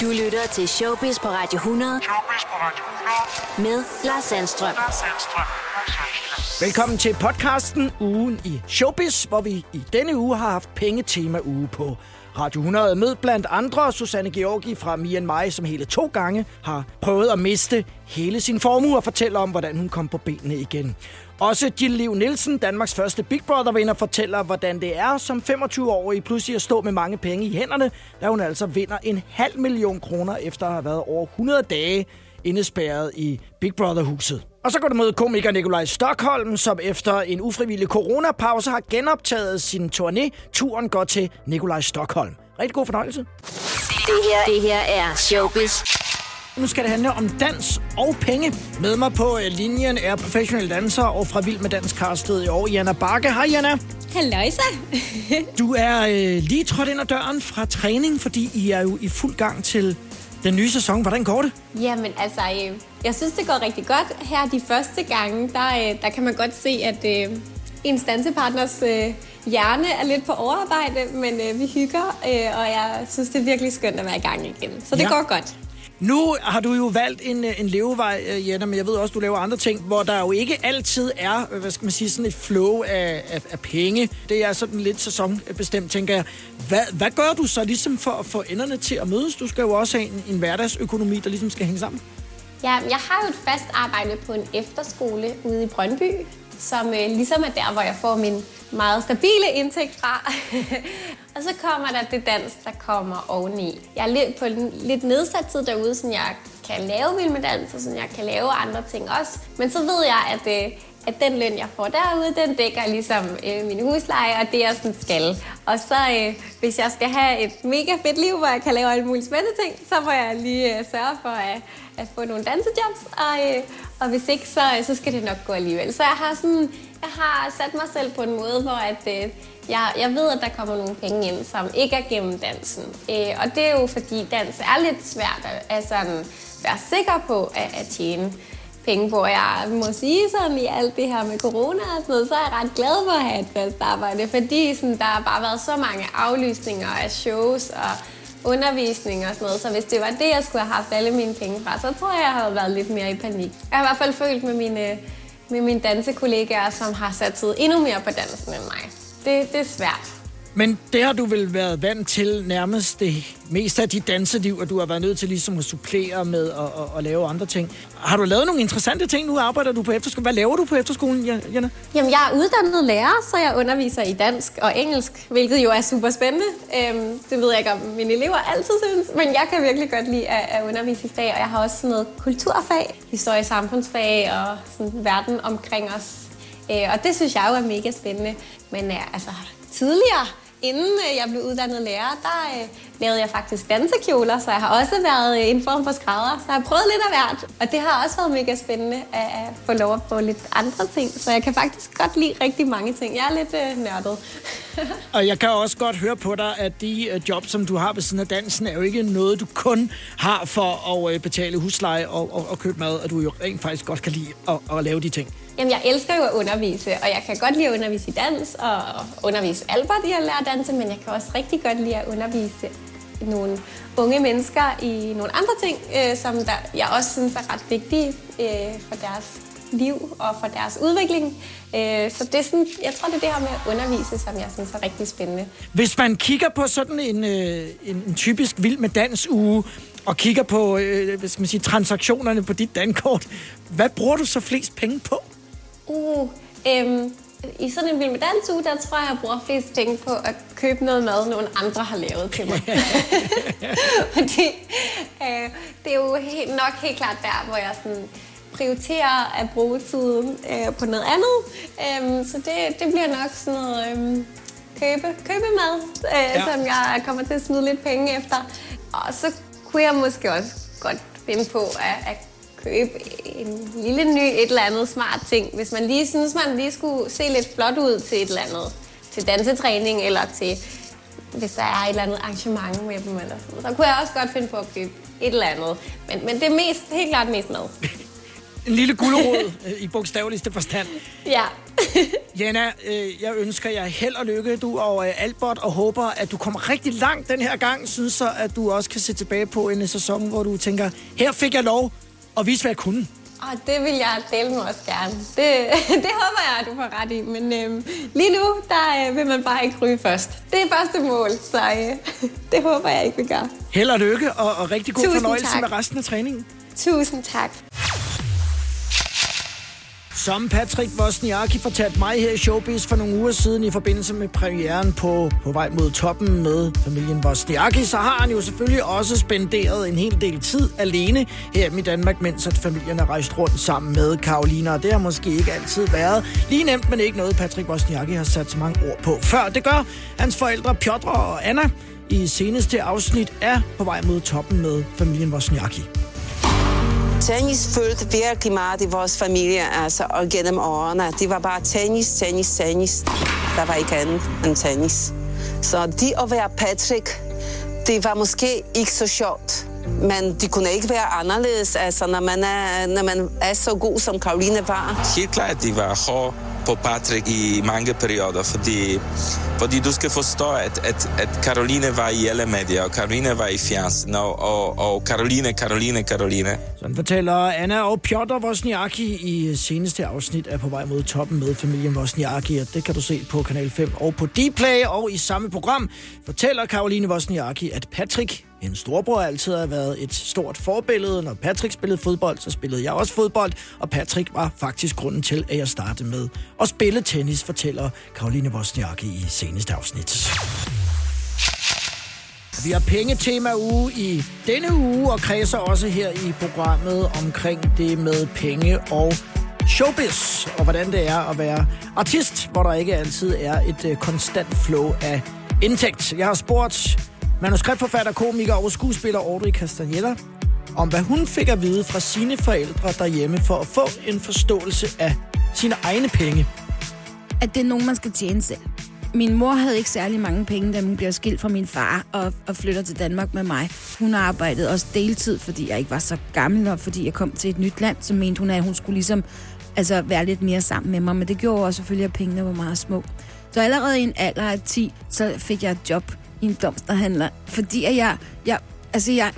Du lytter til Showbiz på Radio 100. Showbiz på Radio 100. Med Lars Sandstrøm. Velkommen til podcasten Ugen i Showbiz, hvor vi i denne uge har haft pengetema-uge på Radio 100. Med blandt andre Susanne Georgi fra Myanmar, som hele 2 gange har prøvet at miste hele sin formue og fortæller om, hvordan hun kom på benene igen. Også Jiliv Nielsen, Danmarks første Big Brother-vinder, fortæller, hvordan det er som 25-årig pludselig at stå med mange penge i hænderne, da hun altså vinder 500.000 kroner efter at have været over 100 dage indespærret i Big Brother-huset. Og så går det mod komiker Nikolaj Stockholm, som efter en ufrivillig coronapause har genoptaget sin turné. Turen går til Nikolaj Stockholm. Rigtig god fornøjelse. Det her er Showbiz. Nu skal det handle om dans og penge. Med mig på linjen er professionel danser og fra Vild med Dans castet i år, Jenna Bagge. Hej, Jenna. Halløjsa. Du er lige trådt ind ad døren fra træning, fordi I er jo i fuld gang til den nye sæson. Hvordan går det? Jamen altså, jeg synes, det går rigtig godt. Her de første gange, der kan man godt se, at ens dansepartners hjerne er lidt på overarbejde, men vi hygger, og jeg synes, det er virkelig skønt at være i gang igen. Så det går godt. Nu har du jo valgt en levevej, Jenna, men jeg ved også, du laver andre ting, hvor der jo ikke altid er, hvad skal man sige, sådan et flow af penge. Det er sådan lidt sæsonbestemt, tænker jeg. Hvad gør du så ligesom for at få enderne til at mødes? Du skal jo også have en hverdagsøkonomi, der ligesom skal hænge sammen. Ja, jeg har jo et fast arbejde på en efterskole ude i Brøndby, som ligesom er der, hvor jeg får min meget stabile indtægt fra. Og så kommer der det dans, der kommer oveni. Jeg er lidt på lidt nedsat tid derude, så jeg kan lave Vild med Dans, og så jeg kan lave andre ting også. Men så ved jeg, at den løn, jeg får derude, den dækker ligesom min husleje, og det jeg sådan skal. Og så hvis jeg skal have et mega fedt liv, hvor jeg kan lave alle mulige spændende ting, så må jeg lige sørge for at få nogle dansejobs, og hvis ikke, så skal det nok gå alligevel. Så jeg har sat mig selv på en måde, hvor jeg ved, at der kommer nogle penge ind, som ikke er gennem dansen. Og det er jo fordi, dans er lidt svært at være sikker på at tjene penge på. Jeg må sige sådan, i alt det her med corona og sådan noget, så er jeg ret glad for at have et fast arbejde, fordi sådan, der har bare været så mange aflysninger af shows og undervisning og sådan noget, så hvis det var det, jeg skulle have haft alle mine penge fra, så tror jeg, jeg havde været lidt mere i panik. Jeg har i hvert fald følt med mine dansekollegaer, som har sat tid endnu mere på dansen end mig. Det er svært. Men det har du vel været vant til nærmest det meste af dit danseliv, og du har været nødt til ligesom at supplere med at lave andre ting. Har du lavet nogle interessante ting? Nu arbejder du på efterskolen. Hvad laver du på efterskolen, Jenna? Jamen, jeg er uddannet lærer, så jeg underviser i dansk og engelsk, hvilket jo er super spændende. Det ved jeg ikke, om mine elever altid synes, men jeg kan virkelig godt lide at undervise i fag, og jeg har også sådan noget kulturfag, historie, samfundsfag og sådan verden omkring os. Og det synes jeg jo er mega spændende. Men altså, tidligere, inden jeg blev uddannet lærer, der lavede jeg faktisk dansekjoler, så jeg har også været en form for skrædder. Så jeg har prøvet lidt af hvert, og det har også været mega spændende at få lov at prøve lidt andre ting. Så jeg kan faktisk godt lide rigtig mange ting. Jeg er lidt nørdet. Og jeg kan også godt høre på dig, at de jobs, som du har ved siden af dansen, er jo ikke noget, du kun har for at betale husleje og købe mad, og du jo rent faktisk godt kan lide at lave de ting. Jamen, jeg elsker jo at undervise, og jeg kan godt lide at undervise i dans, og undervise Albert i at lære at danse, men jeg kan også rigtig godt lide at undervise nogle unge mennesker i nogle andre ting, som jeg også synes er ret vigtige for deres liv og for deres udvikling. Så det er sådan, jeg tror, det er det her med at undervise, som jeg synes er rigtig spændende. Hvis man kigger på sådan en typisk Vild med Dans uge, og kigger på hvad skal man sige, transaktionerne på dit dankort, hvad bruger du så flest penge på? I sådan en Vild med Dans-uge, der tror jeg, jeg bruger flest penge på at købe noget mad, nogle andre har lavet til mig. Fordi det er jo helt klart der, hvor jeg sådan prioriterer at bruge tiden på noget andet. Så det bliver nok sådan noget købe mad, som jeg kommer til at smide lidt penge efter. Og så kunne jeg måske også godt finde på at købe en lille ny et eller andet smart ting, hvis man lige synes, man lige skulle se lidt flot ud til et eller andet. Til dansetræning eller til, hvis der er et eller andet arrangement med dem eller sådan. Så kunne jeg også godt finde på at købe et eller andet. Men det er helt klart mest mad. En lille gulerod i bogstaveligste forstand. Ja. Jenna, jeg ønsker jer held og lykke, du og Albert, og håber, at du kommer rigtig langt den her gang. Synes så, at du også kan se tilbage på en sæson, hvor du tænker, her fik jeg lov at vise, hvad jeg kunne. Og det vil jeg dele med også gerne. Det håber jeg, at du får ret i. Men lige nu, der vil man bare ikke ryge først. Det er første mål, så det håber jeg ikke vil gøre. Held og lykke, og rigtig god fornøjelse med resten af træningen. Tusind tak. Som Patrik Wozniacki fortalte mig her i Showbiz for nogle uger siden i forbindelse med premieren på vej mod toppen med familien Wozniacki, så har han jo selvfølgelig også spenderet en hel del tid alene her i Danmark, mens at familien er rejst rundt sammen med Karolina. Og det har måske ikke altid været lige nemt, men ikke noget Patrik Wozniacki har sat så mange ord på før. Det gør hans forældre Piotr og Anna i seneste afsnit af På vej mod toppen med familien Wozniacki. Tennis fyldte virkelig meget i vores familie, altså, og gennem årene. Det var bare tennis, tennis, tennis. Der var ikke andet end tennis. Så de at være Patrik, det var måske ikke så sjovt. Men det kunne ikke være anderledes, altså, når man er så god, som Karolina var. Helt klart, de var hårde på Patrik i mange perioder, fordi du skal forstå, at Karolina var i alle medier, og Karolina var i fjernsyn, og Karolina. Sådan fortæller Anna og Piotr Wozniacki i seneste afsnit af På vej mod toppen med familien Wozniacki, og det kan du se på Kanal 5 og på Dplay, og i samme program fortæller Karolina Wozniacki, at Patrik, hendes storebror, altid har været et stort forbillede. Når Patrik spillede fodbold, så spillede jeg også fodbold, og Patrik var faktisk grunden til, at jeg startede med at spille tennis, fortæller Karolina Wozniacki i seneste afsnit. Vi har pengetema-uge i denne uge, og kredser også her i programmet omkring det med penge og showbiz, og hvordan det er at være artist, hvor der ikke altid er et konstant flow af indtægt. Jeg har spurgt manuskriptforfatter, komiker og skuespiller Audrey Castanjella om, hvad hun fik at vide fra sine forældre derhjemme for at få en forståelse af sine egne penge. At det er nogen, man skal tjene selv. Min mor havde ikke særlig mange penge, da hun blev skilt fra min far og flytter til Danmark med mig. Hun arbejdede også deltid, fordi jeg ikke var så gammel, og fordi jeg kom til et nyt land, så mente hun, at hun skulle ligesom altså, være lidt mere sammen med mig. Men det gjorde også selvfølgelig, at pengene var meget små. Så allerede i en alder af 10, så fik jeg et job i en blomsterhandler, fordi at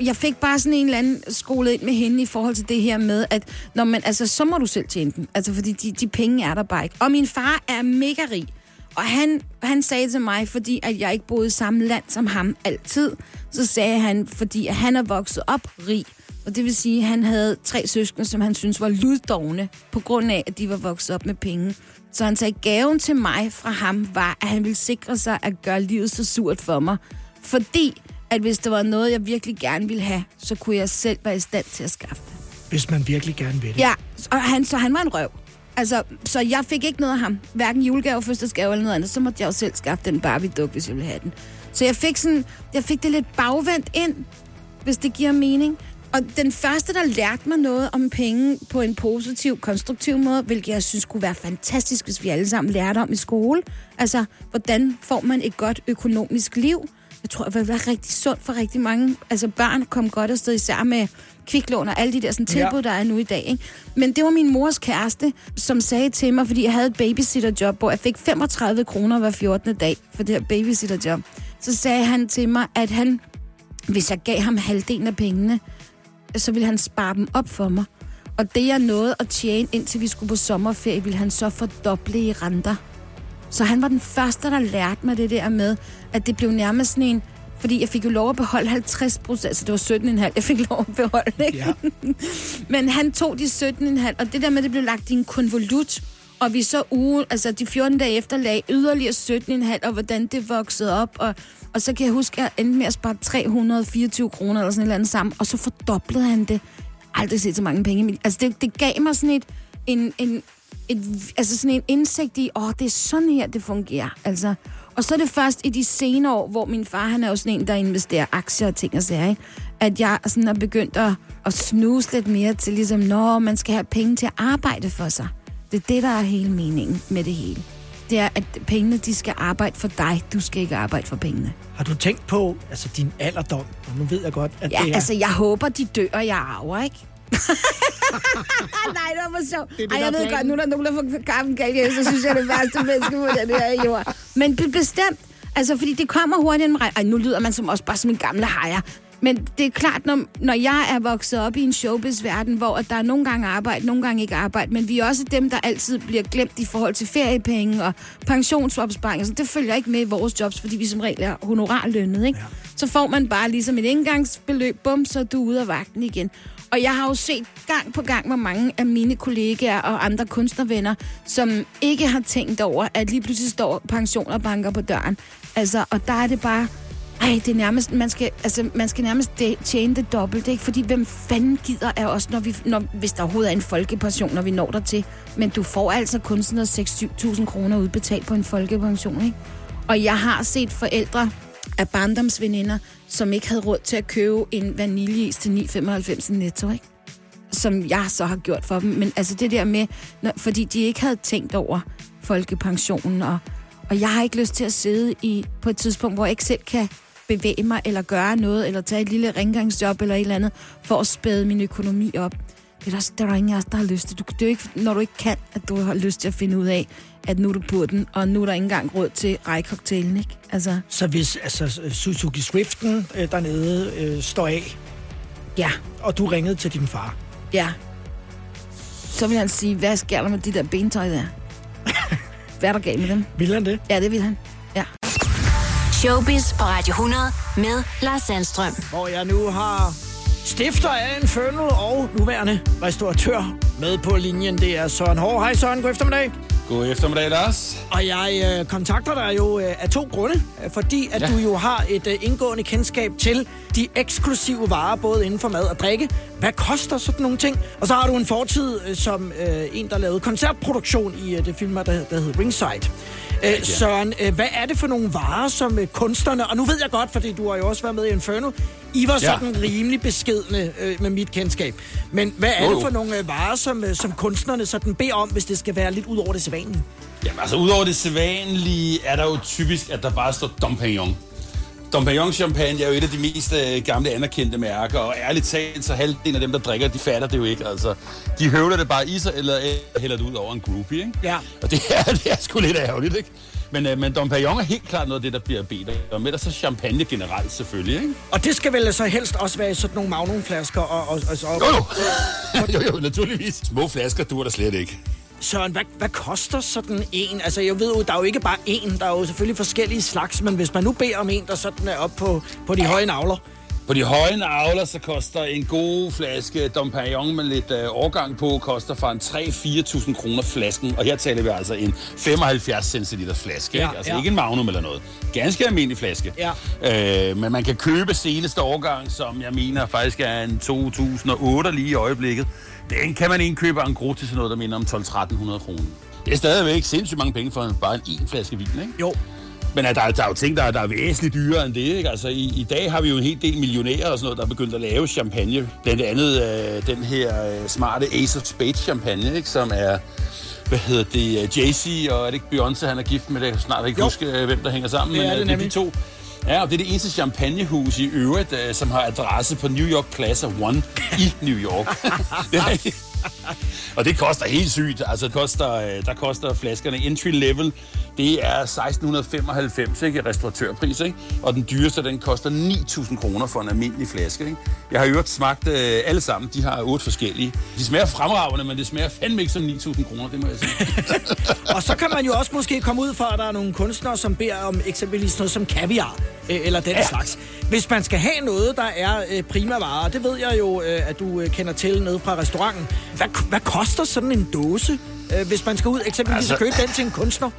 jeg fik bare sådan en eller anden skolet ind med hende i forhold til det her med, at når man, altså, så må du selv tjene dem, altså, fordi de penge er der bare ikke. Og min far er mega rig, og han sagde til mig, fordi at jeg ikke boede i samme land som ham altid, så sagde han, fordi at han er vokset op rig, og det vil sige, at han havde 3 søskende, som han syntes var luddovne, på grund af, at de var vokset op med penge. Så han sagde, at gaven til mig fra ham var, at han ville sikre sig at gøre livet så surt for mig. Fordi, at hvis der var noget, jeg virkelig gerne ville have, så kunne jeg selv være i stand til at skaffe det. Hvis man virkelig gerne ville det. Ja, og han var en røv. Altså, så jeg fik ikke noget af ham. Hverken julegave, fødselsgave eller noget andet. Så måtte jeg jo selv skaffe den Barbie-duk, hvis jeg ville have den. Så jeg fik det lidt bagvendt ind, hvis det giver mening. Og den første, der lærte mig noget om penge på en positiv, konstruktiv måde, hvilket jeg synes kunne være fantastisk, hvis vi alle sammen lærte om i skole. Altså, hvordan får man et godt økonomisk liv? Jeg tror, det ville være rigtig sundt for rigtig mange. Altså, børn kom godt afsted, især med kviklån og alle de der sådan, tilbud, der er nu i dag. Ikke? Men det var min mors kæreste, som sagde til mig, fordi jeg havde et babysitterjob, hvor jeg fik 35 kroner hver 14. dag for det her babysitterjob. Så sagde han til mig, at han, hvis jeg gav ham halvdelen af pengene, så ville han spare dem op for mig. Og det, jeg nåede at tjene, indtil vi skulle på sommerferie, ville han så fordoble i renter. Så han var den første, der lærte mig det der med, at det blev nærmest sådan en... Fordi jeg fik jo lov at beholde 50%, altså det var 17,5, jeg fik lov at beholde, ikke? Ja. Men han tog de 17,5, og det der med, at det blev lagt i en konvolut, og vi så de 14 dage efter lag yderligere 17,5, og hvordan det voksede op, og så kan jeg huske, at jeg endte med at spare 324 kroner eller sådan et eller andet sammen, og så fordoblede han det. Aldrig set så mange penge. Altså, det gav mig sådan en indsigt i, det er sådan her, det fungerer. Altså, og så er det først i de senere år, hvor min far, han er jo sådan en, der investerer aktier og ting og sager, ikke? At jeg sådan er begyndt at snuse lidt mere til, ligesom, når man skal have penge til at arbejde for sig. Det er det, der er hele meningen med det hele. Det er, at pengene, de skal arbejde for dig. Du skal ikke arbejde for pengene. Har du tænkt på, altså, din alderdom? Og nu ved jeg godt, at det er... Ja, altså, jeg håber, de dør, jeg arver, ikke? Nej, det var for sjovt. Ej, jeg ved godt, nu er der nogen, der får kaffen galt, så synes jeg, det er værste menneske på den her jord. Men bestemt, altså, fordi det kommer hurtigt end mig. Ej, nu lyder man som også bare som en gamle hejer. Men det er klart, når jeg er vokset op i en showbiz-verden, hvor der er nogle gange arbejde, nogle gange ikke arbejde, men vi er også dem, der altid bliver glemt i forhold til feriepenge og pensionsopsparing. Så det følger ikke med i vores jobs, fordi vi som regel er honorarlønnet, ikke? Ja. Så får man bare ligesom et indgangsbeløb, bum, så er du ude af vagten igen. Og jeg har jo set gang på gang, hvor mange af mine kollegaer og andre kunstnervenner, som ikke har tænkt over, at lige pludselig står pensioner og banker på døren. Altså, og der er det bare... Ej, det er nærmest, man skal nærmest tjene det dobbelt, ikke? Fordi hvem fanden gider af os, hvis der overhovedet er en folkepension, når vi når der til. Men du får altså kun sådan 6-7.000 kroner udbetalt på en folkepension, ikke? Og jeg har set forældre af barndomsveninder, som ikke havde råd til at købe en vaniljeis til 9,95 netto, ikke? Som jeg så har gjort for dem. Men altså det der med, fordi de ikke havde tænkt over folkepensionen, og jeg har ikke lyst til at sidde på et tidspunkt, hvor jeg ikke selv kan bevæge mig, eller gøre noget, eller tage et lille rengangsjob, eller et eller andet, for at spæde min økonomi op. Det er der ingen af os, der har lyst til. Det er ikke, når du ikke kan, at du har lyst til at finde ud af, at nu er du på den, og nu er der ikke engang råd til rejkoktailen, ikke? Altså. Så hvis Suzuki Swiften dernede står af, ja, og du ringede til din far, ja, så vil han sige, hvad sker der med de der bentøj der? Hvad er der galt med dem? Vil han det? Ja, det vil han. Ja. Showbiz på Radio 100 med Lars Sandstrøm. Hvor jeg nu har stifter af en fønnel og nuværende restauratør med på linjen. Det er Søren Haahr. Hej Søren, god eftermiddag. God eftermiddag, Lars. Og jeg kontakter dig jo af to grunde. Fordi at du jo har et indgående kendskab til de eksklusive varer, både inden for mad og drikke. Hvad koster sådan nogle ting? Og så har du en fortid som en, der lavede koncertproduktion i det film, der hed Ringside. Søren, hvad er det for nogle varer, som kunstnerne... Og nu ved jeg godt, fordi du har jo også været med i Inferno. I var sådan rimelig beskedne med mit kendskab. Men hvad er det for nogle varer, som kunstnerne sådan beder om, hvis det skal være lidt ud over det sædvanlige? Jamen altså, ud over det sædvanlige er der jo typisk, at der bare står Dom Pérignon. Dom Pérignon champagne er jo et af de mest gamle anerkendte mærker, og ærligt talt, så halvdelen af dem, der drikker, de fatter det jo ikke. Altså, de høvler det bare i sig, eller hælder det ud over en groupie, ikke? Ja. Og det er sgu lidt ærgerligt, ikke? Men Dom Pérignon er helt klart noget af det, der bliver bedt om. Med der så champagne generelt, selvfølgelig, ikke? Og det skal vel så helst også være sådan nogle magnumflasker og Jo, naturligvis. Små flasker duer der slet ikke. Søren, hvad koster sådan en? Altså, jeg ved jo, der er jo ikke bare en. Der er jo selvfølgelig forskellige slags, men hvis man nu beder om en, der sådan er oppe på de høje navler. På de høje navler, så koster en god flaske Dom Pérignon med lidt årgang på, koster fra en 3-4.000 kroner flasken. Og her taler vi altså en 75 cl flaske. Ja, altså ikke en magnum eller noget. Ganske almindelig flaske. Ja. Men man kan købe seneste årgang, som jeg mener faktisk er en 2008 lige i øjeblikket. Den kan man indkøbe en gro til sådan noget, der minder om 1200-1300 kroner. Det er stadigvæk sindssygt mange penge for bare en flaske vin, ikke? Jo. Men der er jo ting, der er væsentligt dyrere end det, ikke? Altså, i dag har vi jo en hel del millionærer og sådan noget, der er begyndt at lave champagne. Blandt andet den her smarte Ace of Spades champagne, ikke? Som er, Jay-Z, og er det ikke Beyoncé, han er gift med? Det kan snart ikke huske, hvem der hænger sammen. Det er det nemlig. De to. Ja, og det er det eneste champagnehus i øvrigt, som har adresse på New York Plaza 1 i New York. Og det koster helt sygt. Altså, der koster flaskerne entry level. Det er 1.695, ikke? Restauratørpris, ikke? Og den dyreste, den koster 9.000 kroner for en almindelig flaske, ikke? Jeg har i øvrigt smagt alle sammen. De har 8 forskellige. De smager fremragende, men det smager fandme ikke som 9.000 kroner, det må jeg sige. Og så kan man jo også måske komme ud for, at der er nogle kunstnere, som beder om eksempelvis noget som kaviar, eller den slags. Hvis man skal have noget, der er primavarer, det ved jeg jo, at du kender til nede fra restauranten. Hvad koster sådan en dåse, hvis man skal ud eksempelvis købe den til en kunstner?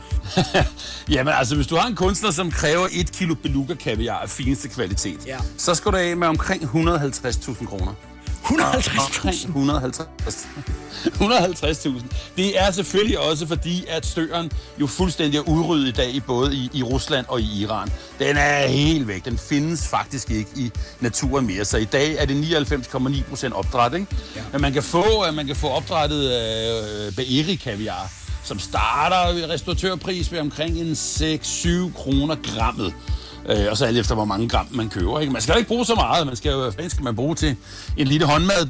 Jamen altså, hvis du har en kunstner, som kræver 1 kilo beluga-kaviar af fineste kvalitet, så skal du af med omkring 150.000 kroner. 150.000. Det er selvfølgelig også fordi, at støren jo fuldstændig er udryddet i dag, både i Rusland og i Iran. Den er helt væk. Den findes faktisk ikke i naturen mere. Så i dag er det 99,9% opdræt, ikke? Ja. Men man kan få opdrættet Beiri-kaviar, som starter ved restauratørpris ved omkring en 6-7 kroner grammet. Og så alt efter, hvor mange gram man køber, ikke? Man skal jo ikke bruge så meget. Man skal jo bruge til en lille håndmad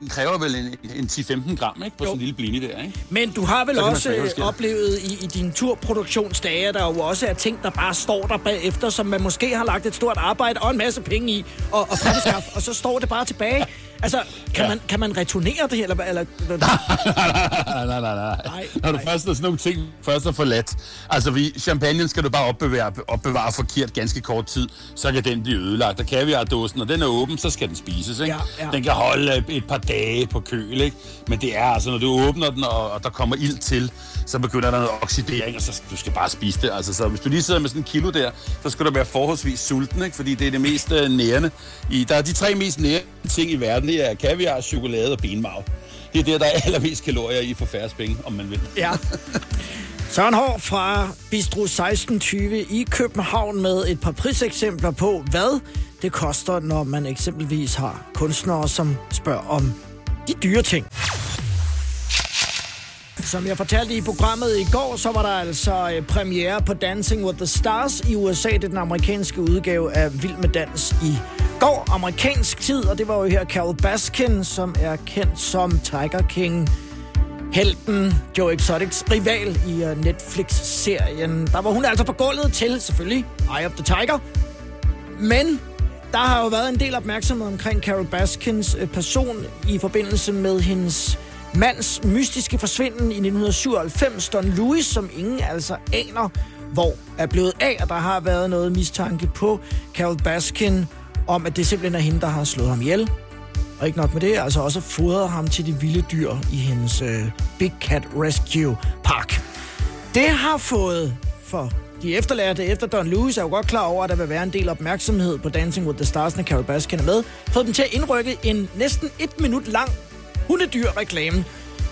Den kræver vel en 10-15 gram, ikke? På jo. Sådan en lille blinde der, ikke? Men du har vel også oplevet i dine turproduktionsdage, der jo også er ting, der bare står der bagefter, som man måske har lagt et stort arbejde og en masse penge i og fremskaffe, og så står det bare tilbage. Altså, kan man returnere det, eller? Nej. Når du først har sådan nogle ting, først er forladt. Altså, champagnen skal du bare opbevare forkert ganske kort tid, så kan den blive ødelagt. Og kaviardåsen, når den er åben, så skal den spises, ikke? Ja. Den kan holde et par dage på køl, ikke? Men det er altså, når du åbner den, og der kommer ild til, så begynder der noget oxidering, og så du skal bare spise det. Altså, så hvis du lige sidder med sådan en kilo der, så skal du være forholdsvis sulten, ikke? Fordi det er det mest nærende. Der er de tre mest nærende ting i verden. Det er kaviar, chokolade og benmarv. Det er det, der er allermest kalorier i for færre penge, om man vil. Ja. Søren Haahr fra Bistro 1620 i København med et par priseksempler på, hvad det koster, når man eksempelvis har kunstnere, som spørger om de dyre ting. Som jeg fortalte i programmet i går, så var der altså premiere på Dancing with the Stars i USA. Det er den amerikanske udgave af Vild med Dans i går, amerikansk tid. Og det var jo her Carole Baskin, som er kendt som Tiger King. Helten, Joe Exotics rival i Netflix-serien. Der var hun altså på gulvet til, selvfølgelig, Eye of the Tiger. Men der har jo været en del opmærksomhed omkring Carole Baskins person i forbindelse med hendes mands mystiske forsvinden i 1997, Don Lewis, som ingen altså aner, hvor er blevet af. Og der har været noget mistanke på Carole Baskin om, at det simpelthen er hende, der har slået ham ihjel. Og ikke nok med det, altså også fodret ham til de vilde dyr i hendes Big Cat Rescue Park. Det har fået for de efterladte efter Don Lewis, er jo godt klar over, at der vil være en del opmærksomhed på Dancing with the Stars, når Carole Baskin er med, fået dem til at indrykke en næsten 1 minut lang hundedyr-reklame,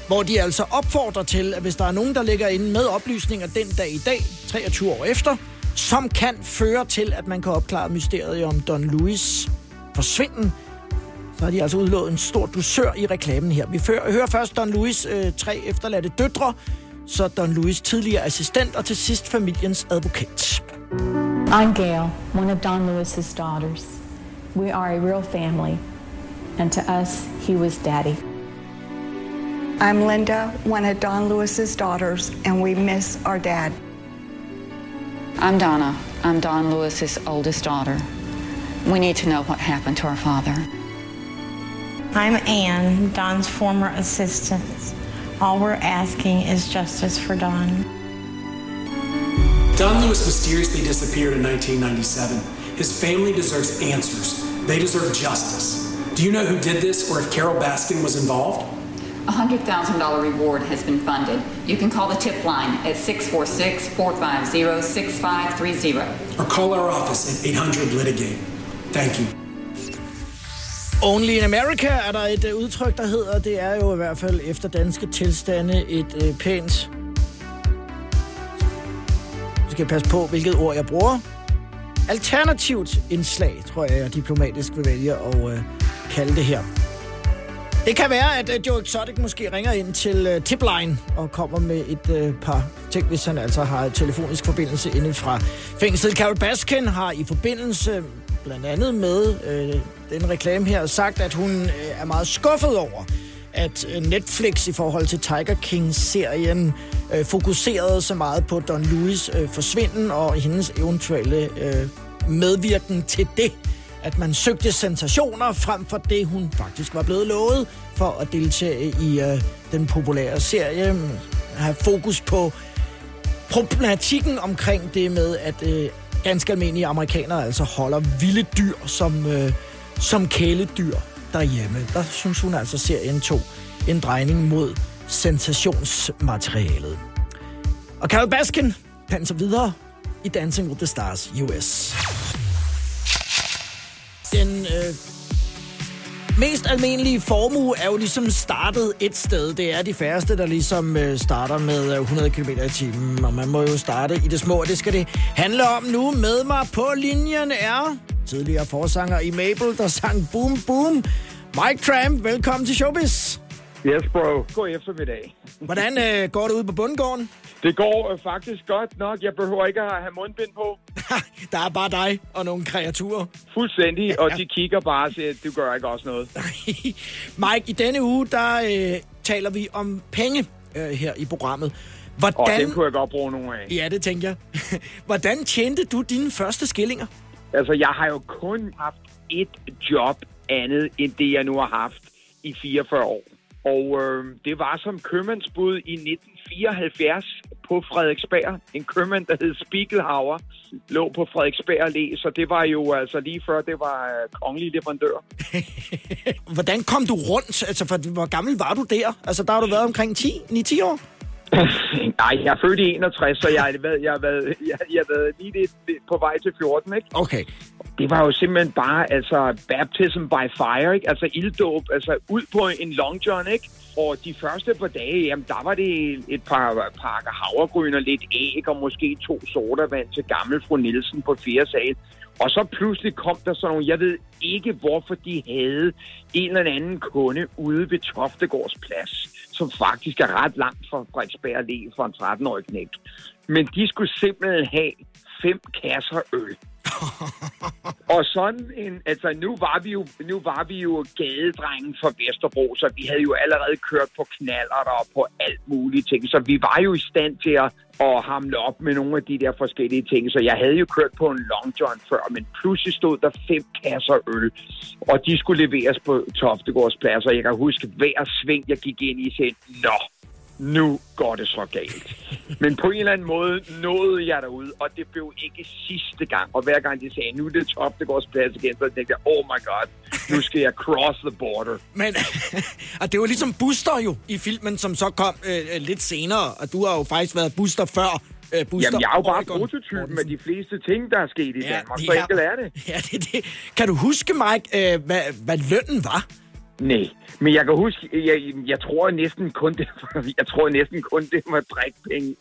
hvor de altså opfordrer til, at hvis der er nogen, der ligger inde med oplysninger den dag i dag, 23 år efter, som kan føre til, at man kan opklare mysteriet om Don Lewis' forsvinden, så har de altså udlået en stor dusør i reklamen her. Vi hører først Don Lewis' tre efterladte døtre, så Don Lewis' tidligere assistent og til sidst familiens advokat. I'm Gail, one of Don Lewis' daughters. We are a real family, and to us, he was daddy. I'm Linda, one of Don Lewis's daughters, and we miss our dad. I'm Donna. I'm Don Lewis's oldest daughter. We need to know what happened to our father. I'm Ann, Don's former assistant. All we're asking is justice for Don. Don Lewis mysteriously disappeared in 1997. His family deserves answers. They deserve justice. Do you know who did this or if Carole Baskin was involved? A $100,000 reward has been funded. You can call the tip line at 646-450-6530. Or call our office at 800-LITIGATE. Thank you. Only in America er der et udtryk, der hedder, det er jo i hvert fald efter danske tilstande et pænt... Nu skal jeg passe på, hvilket ord jeg bruger. Alternativt indslag, tror jeg diplomatisk vil vælge at kalde det her. Det kan være, at Joe Exotic måske ringer ind til tipline og kommer med et par ting, hvis han altså har telefonisk forbindelse inde fra fængslet. Carole Baskin har i forbindelse blandt andet med den reklame her sagt, at hun er meget skuffet over, at Netflix i forhold til Tiger King-serien fokuserede så meget på Don Lewis' forsvinden og hendes eventuelle medvirken til det. At man søgte sensationer frem for det, hun faktisk var blevet lovet for at deltage i den populære serie. Have fokus på problematikken omkring det med, at ganske almindelige amerikanere altså holder vilde dyr som kæledyr derhjemme. Der synes hun altså, serien tog en drejning mod sensationsmaterialet. Og Carole Baskin danser videre i Dancing with the Stars US. Den mest almindelige formue er jo ligesom startet et sted. Det er de færreste, der ligesom starter med 100 km i timen, og man må jo starte i det små, og det skal det handle om nu. Med mig på linjen er tidligere forsanger i Mabel, der sang Boom Boom. Mike Tramp, velkommen til Showbiz. Yes, bro. God eftermiddag. Hvordan går det ude på bundgården? Det går faktisk godt nok. Jeg behøver ikke at have mundbind på. Der er bare dig og nogle kreaturer. Fuldstændig, og de kigger bare og siger, du gør ikke også noget. Mike, i denne uge, der taler vi om penge her i programmet. Og dem kunne jeg godt bruge nogle af. Ja, det tænker jeg. Hvordan tjente du dine første skillinger? Altså, jeg har jo kun haft et job andet, end det jeg nu har haft i 44 år. Og det var som købmandsbud i 1974 på Frederiksberg. En købmand, der hed Spiegelhauer, lå på Frederiksberg Allé, så det var jo altså lige før, det var kongelig leverandør. Hvordan kom du rundt? Altså, for hvor gammel var du der? Altså, der har du været omkring 9-10 år? Nej, jeg er født i 61, så jeg har været lige lidt på vej til 14, ikke? Okay. Det var jo simpelthen bare, altså, baptism by fire, ikke? Altså, ilddåb, altså, ud på en long john, ikke? Og de første par dage, jamen, der var det et par pakker havregryn og lidt æg, og måske 2 sodavand til gammel fru Nielsen på 4 sal. Og så pludselig kom der sådan nogle, jeg ved ikke hvorfor de havde en eller anden kunde ude ved Toftegårds Plads, som faktisk er ret langt fra Frederiksberg Allé for en 13-årig knægt. Men de skulle simpelthen have 5 kasser øl. Og sådan en, altså nu var vi jo gadedrengen fra Vesterbro, så vi havde jo allerede kørt på knallert og på alt muligt ting, så vi var jo i stand til at hamle op med nogle af de der forskellige ting, så jeg havde jo kørt på en long john før, men pludselig stod der 5 kasser øl, og de skulle leveres på Toftegårds Plads, og jeg kan huske hver sving, jeg gik ind i, sagde, nu går det så galt. Men på en eller anden måde nåede jeg derude, og det blev ikke sidste gang. Og hver gang de sagde, nu er det Toftegårds Plads igen, så tænkte jeg, oh my god, nu skal jeg cross the border. Men og det var ligesom Buster jo i filmen, som så kom lidt senere, og du har jo faktisk været Buster før. Jamen, jeg er jo bare prototypen af de fleste ting, der er sket i Danmark, så enkelt er det. Ja, det. Kan du huske, Mike, hvad lønnen var? Nej, men jeg kan huske, jeg tror næsten kun det var, drikpenge.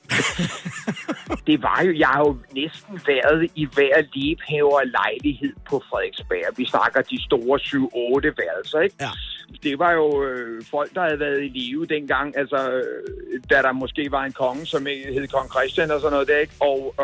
Det var jo, jeg har jo næsten været i hver liebhaverlejlighed på Frederiksberg. Vi snakker de store 7-8 værelser, ikke? Ja. Det var jo folk, der havde været i live dengang, altså da der måske var en konge, som hed Kong Christian og sådan noget der, ikke? Og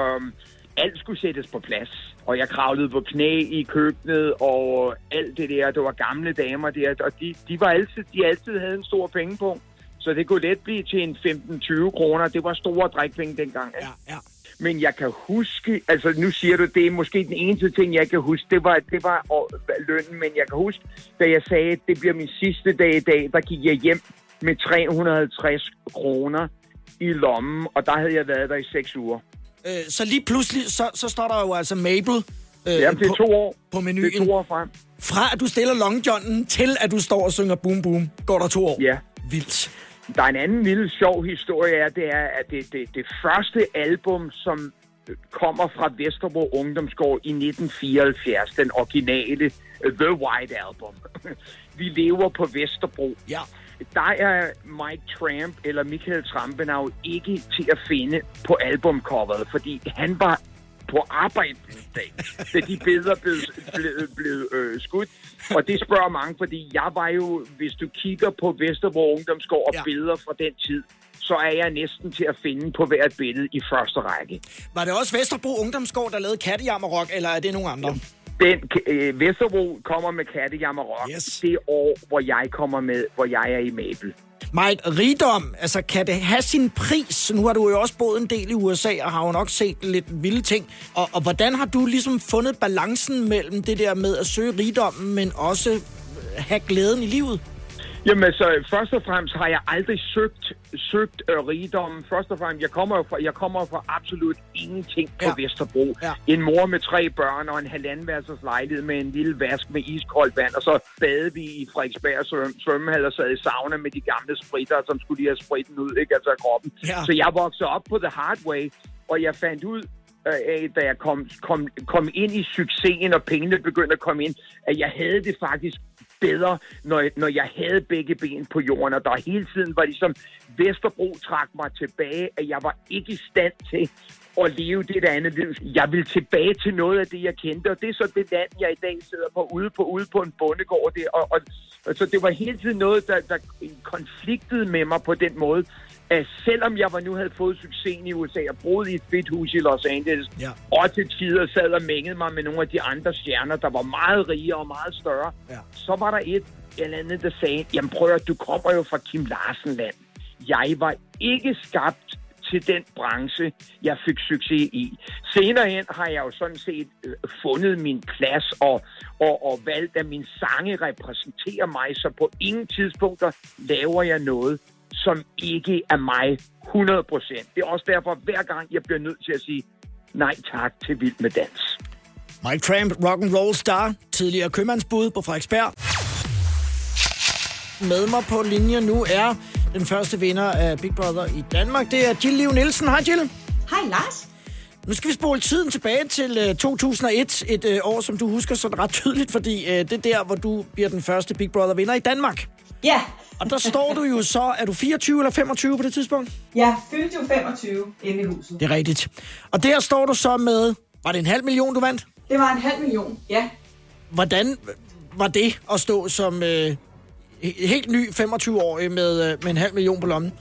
alt skulle sættes på plads, og jeg kravlede på knæ i køkkenet, og alt det der, det var gamle damer der, og de altid havde en stor pengepung, så det kunne let blive til en 15-20 kroner, det var store drikpenge dengang. Ja. Men jeg kan huske, altså nu siger du, det er måske den eneste ting, jeg kan huske, det var lønnen, men jeg kan huske, da jeg sagde, at det bliver min sidste dag i dag, der gik jeg hjem med 350 kroner i lommen, og der havde jeg været der i 6 uger. Så lige pludselig, så står der jo altså Mabel det er 2 år. På menuen. Det er 2 år frem. Fra at du stiller Long John'en til at du står og synger Boom Boom, går der 2 år. Ja. Vildt. Der er en anden lille sjov historie, det første album, som kommer fra Vesterbro Ungdomsgård i 1974, den originale The White Album. Vi lever på Vesterbro. Ja. Der er Mike Tramp eller Michael Trampenau ikke til at finde på albumcoveret, fordi han var på arbejde den dag, da de billeder blev skudt. Og det spørger mange, fordi jeg var jo, hvis du kigger på Vesterbro Ungdomsgård og billeder fra den tid, så er jeg næsten til at finde på hvert billede i første række. Var det også Vesterbro Ungdomsgård, der lavede Kattejammerrock, eller er det nogen andre? Ja. Vesterbro kommer med Kattejammerrock. Yes. Det år, hvor jeg kommer med, hvor jeg er i Mabel. Mike, rigdom, altså kan det have sin pris? Nu har du jo også boet en del i USA, og har jo nok set lidt vilde ting. Og hvordan har du ligesom fundet balancen mellem det der med at søge rigdommen, men også have glæden i livet? Jamen altså, først og fremmest har jeg aldrig søgt rigdommen. Først og fremmest, jeg kommer fra absolut ingenting på Vesterbro. Ja. En mor med 3 børn og en halvandenværelses lejlighed med en lille vask med iskoldt vand, og så badede vi i Frederiksberg svømmehal og sad i sauna med de gamle spritter, som skulle lige have spritten ud, ikke? Altså kroppen. Ja. Så jeg voksede op på the hard way, og jeg fandt ud af, da jeg kom ind i succesen, og pengene begyndte at komme ind, at jeg havde det faktisk bedre, når jeg havde begge ben på jorden, og der hele tiden var ligesom Vesterbro trak mig tilbage, at jeg var ikke i stand til at leve det der andet liv. Jeg ville tilbage til noget af det, jeg kendte, og det er så det land, jeg i dag sidder på ude på en bondegård. Det, og så det var hele tiden noget, der konfliktede med mig på den måde, selvom jeg nu havde fået succesen i USA og boede i et fedt hus i Los Angeles, ja, og til tider sad og mængede mig med nogle af de andre stjerner, der var meget rige og meget større, ja, så var der et eller andet, der sagde, jamen prøv at, du kommer jo fra Kim Larsen-land. Jeg var ikke skabt til den branche, jeg fik succes i. Senere hen har jeg jo sådan set fundet min plads og valgt, at mine sange repræsenterer mig, så på ingen tidspunkter laver jeg noget, som ikke er mig 100%. Det er også derfor, hver gang jeg bliver nødt til at sige nej tak til Vild med Dans. Mike Tramp, rock'n'roll star, tidligere købmandsbud på Frederiksberg. Med mig på linje nu er den første vinder af Big Brother i Danmark. Det er Jiliv Nielsen. Hej Jill. Hej Lars. Nu skal vi spole tiden tilbage til 2001, et år, som du husker sådan ret tydeligt, fordi det er der, hvor du bliver den første Big Brother-vinder i Danmark. Ja. Yeah. Og der står du jo så, er du 24 eller 25 på det tidspunkt? Ja, fyldte jo 25 inde i huset. Det er rigtigt. Og der står du så med, var det 500.000, du vandt? Det var 500.000, ja. Hvordan var det at stå som helt ny 25-årig med 500.000 på lommen?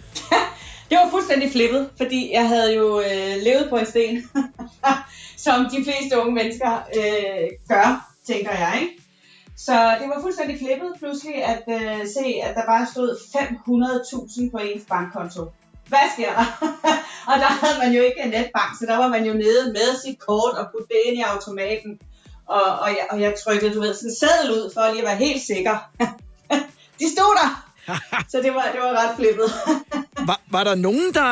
Det var fuldstændig flippet, fordi jeg havde jo levet på en sten, som de fleste unge mennesker gør, tænker jeg, ikke? Så det var fuldstændig flippet pludselig at se, at der bare stod 500.000 på ens bankkonto. Hvad sker der? Og der havde man jo ikke en netbank, så der var man jo nede med sit kort og putte det ind i automaten. Og jeg trykkede, du ved, sådan en seddel ud for at lige at være helt sikker. De stod der! Så det var ret flippet. Var der nogen, der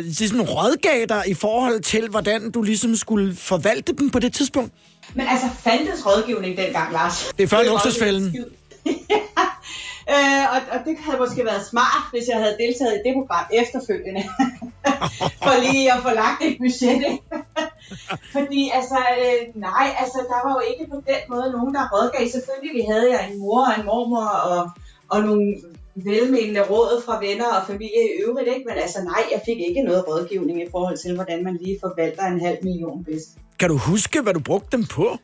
ligesom rådgav dig i forhold til, hvordan du ligesom skulle forvalte dem på det tidspunkt? Men altså, fandtes rådgivning dengang, Lars? Det er før luksusfælden. Ja. Og det havde måske været smart, hvis jeg havde deltaget i det program efterfølgende. For lige at få lagt et budget. Fordi altså, der var jo ikke på den måde nogen, der rådgav. Selvfølgelig havde jeg en mor og en mormor og nogle velmenende råd fra venner og familie i øvrigt, ikke? Men altså nej, jeg fik ikke noget rådgivning i forhold til, hvordan man lige forvalter 500.000 bedst. Kan du huske, hvad du brugte dem på?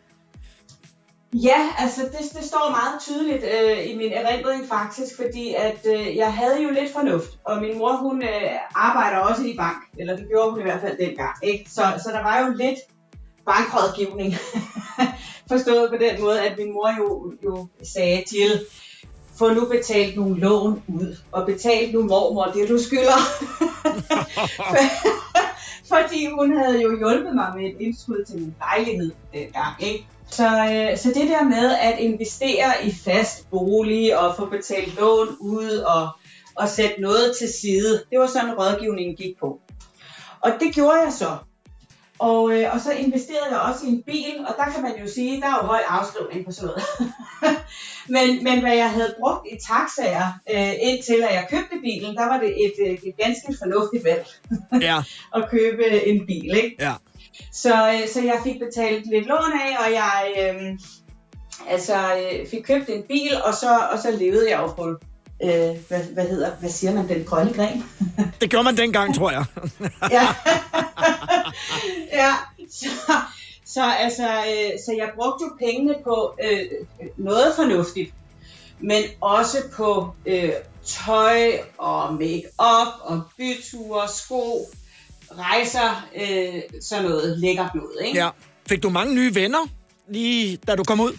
Ja, altså det står meget tydeligt i min erindring faktisk, fordi at jeg havde jo lidt fornuft, og min mor hun arbejder også i bank, eller det gjorde hun i hvert fald dengang, ikke? Så der var jo lidt bankrådgivning, forstået på den måde, at min mor jo sagde til, få nu betalt nogle lån ud, og betalt nu mormor det, du skylder. Fordi hun havde jo hjulpet mig med et indskud til min lejlighed dengang, ikke? Så det der med at investere i fast bolig og få betalt lån ud og sætte noget til side, det var sådan rådgivningen gik på. Og det gjorde jeg så. Og så investerede jeg også i en bil, og der kan man jo sige, der er jo høj afskrivning på sådan noget. men hvad jeg havde brugt i taxaer, indtil at jeg købte bilen, der var det et ganske fornuftigt valg at købe en bil, ikke? Ja. Så jeg fik betalt lidt lån af, og jeg fik købt en bil, og så levede jeg jo på hvad siger man, den grønne gren? Det gjorde man dengang, tror jeg. Ja. Ja. Så jeg brugte jo pengene på noget fornuftigt, men også på tøj og make-up og byture, sko, rejser, sådan noget lækkert noget, ikke? Ja. Fik du mange nye venner, lige da du kom ud?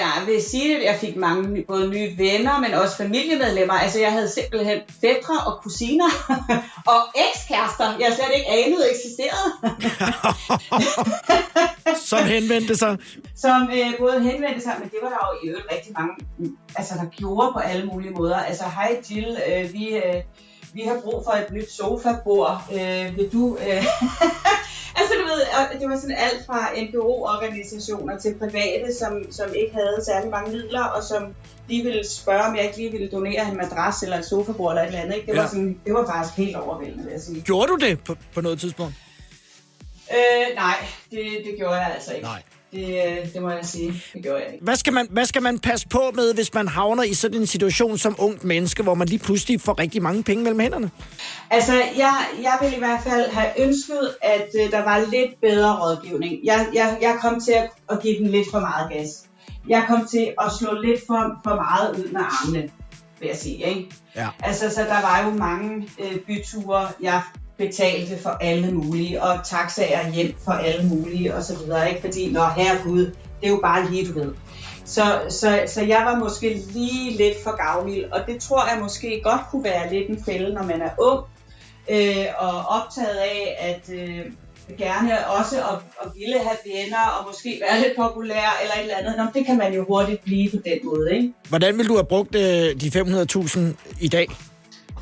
Jeg vil sige det. Jeg fik mange både nye venner, men også familiemedlemmer. Altså, jeg havde simpelthen fætre og kusiner og ekskærester, jeg slet ikke anede eksisterede. Som henvendte sig. Som både henvendte sig, men det var der jo i øvrigt rigtig mange, altså der gjorde på alle mulige måder. Altså, hej Jill, vi har brug for et nyt sofabord, vil du... Altså, du ved, det var sådan alt fra NGO-organisationer til private, som ikke havde særlig mange midler, og som de ville spørge, om jeg ikke lige ville donere en madras eller et sofabord eller et eller andet, ikke? Det var sådan, det var faktisk helt overvældende, vil jeg sige. Gjorde du det på noget tidspunkt? Nej, det gjorde jeg altså ikke. Nej. Det må jeg sige, det gjorde jeg ikke. Hvad skal man passe på med, hvis man havner i sådan en situation som ungt menneske, hvor man lige pludselig får rigtig mange penge mellem hænderne? Altså, jeg ville i hvert fald have ønsket, at der var lidt bedre rådgivning. Jeg kom til at give den lidt for meget gas. Jeg kom til at slå lidt for meget ud med armene. vil jeg sige, ikke? Ja. Altså, så der var jo mange byture, jeg betalte for alle mulige, og taxaer hjem for alle mulige, og så videre, ikke? Fordi, nå, herregud, det er jo bare lige, du ved. Så jeg var måske lige lidt for gavmild, og det tror jeg måske godt kunne være lidt en fælde, når man er ung, og optaget af, at gerne også at ville have venner, og måske være lidt populær, eller et eller andet. Nå, det kan man jo hurtigt blive på den måde, ikke? Hvordan ville du have brugt de 500.000 i dag?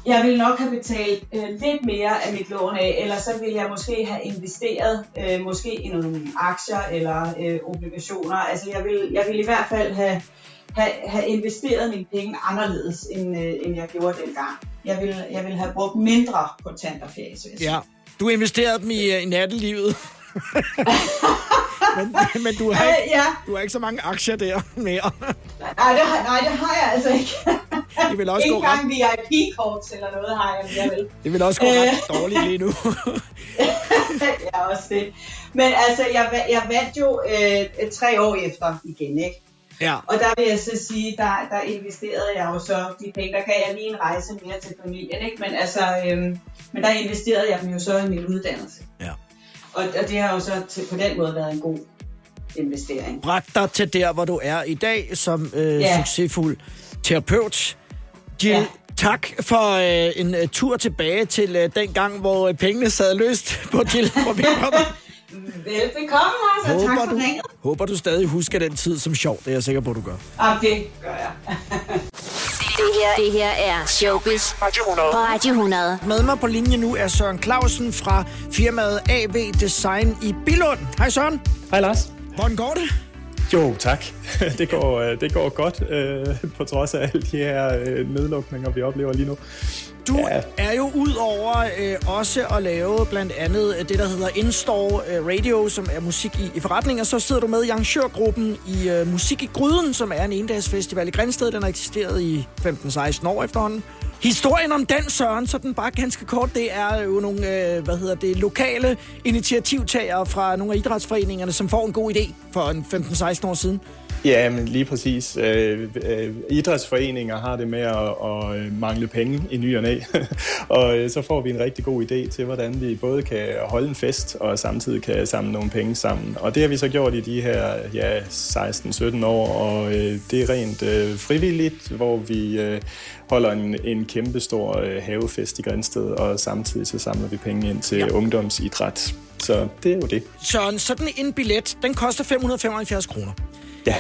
Jeg ville nok have betalt lidt mere af mit lån af, eller så ville jeg måske have investeret måske i nogle aktier eller obligationer. Altså, jeg ville i hvert fald have investeret mine penge anderledes, end jeg gjorde dengang. Jeg ville have brugt mindre kontanter, faktisk. Ja, du investerede dem i nattelivet. Men du har ikke, ja. Du har ikke så mange aktier der mere. Nej, det har jeg altså ikke. Det vil også ikke engang VIP-korts eller noget har jeg vel. Det vil også gå ret dårligt lige nu. Ja, også det. Men altså, jeg vandt jo 3 år efter igen, ikke? Ja. Og der vil jeg så sige, der investerede jeg jo så de penge. Der gav jeg lige en rejse mere til familien, ikke? Men altså, men der investerede jeg dem jo så i min uddannelse. Ja. Og det har jo så på den måde været en god investering. Bragt dig til der, hvor du er i dag, som succesfuld terapeut. Jill, tak for en tur tilbage til den gang, hvor pengene sad løst på Jill fra Vindkommen. Velbekomme, Lars, og tak for ringet. Håber du stadig husker den tid som sjov. Det er jeg sikker på, du gør. Og det gør jeg. Det her er Showbiz på Radio 100. Med mig på linje nu er Søren Clausen fra firmaet AV Design i Billund. Hej Søren. Hej Lars. Hvordan går det? Jo, tak. Det går godt, på trods af alle de her nedlukninger, vi oplever lige nu. Du er jo ud over også at lave blandt andet det, der hedder InStore Radio, som er musik i forretninger. Så sidder du med i arrangørgruppen i Musik i Gryden, som er en endagsfestival i Grindsted. Den har eksisteret i 15-16 år efterhånden. Historien om den, Søren, så den bare ganske kort, det er jo nogle lokale initiativtagere fra nogle af idrætsforeningerne, som får en god idé for 15-16 år siden. Ja, men lige præcis. Idrætsforeninger har det med at mangle penge i ny og næ. Og så får vi en rigtig god idé til, hvordan vi både kan holde en fest, og samtidig kan samle nogle penge sammen. Og det har vi så gjort i de her 16-17 år, og det er rent frivilligt, hvor vi holder en kæmpestor havefest i Grindsted, og samtidig så samler vi penge ind til ungdomsidræt. Så det er jo det. Sådan en billet, den koster 575 kroner. Ja.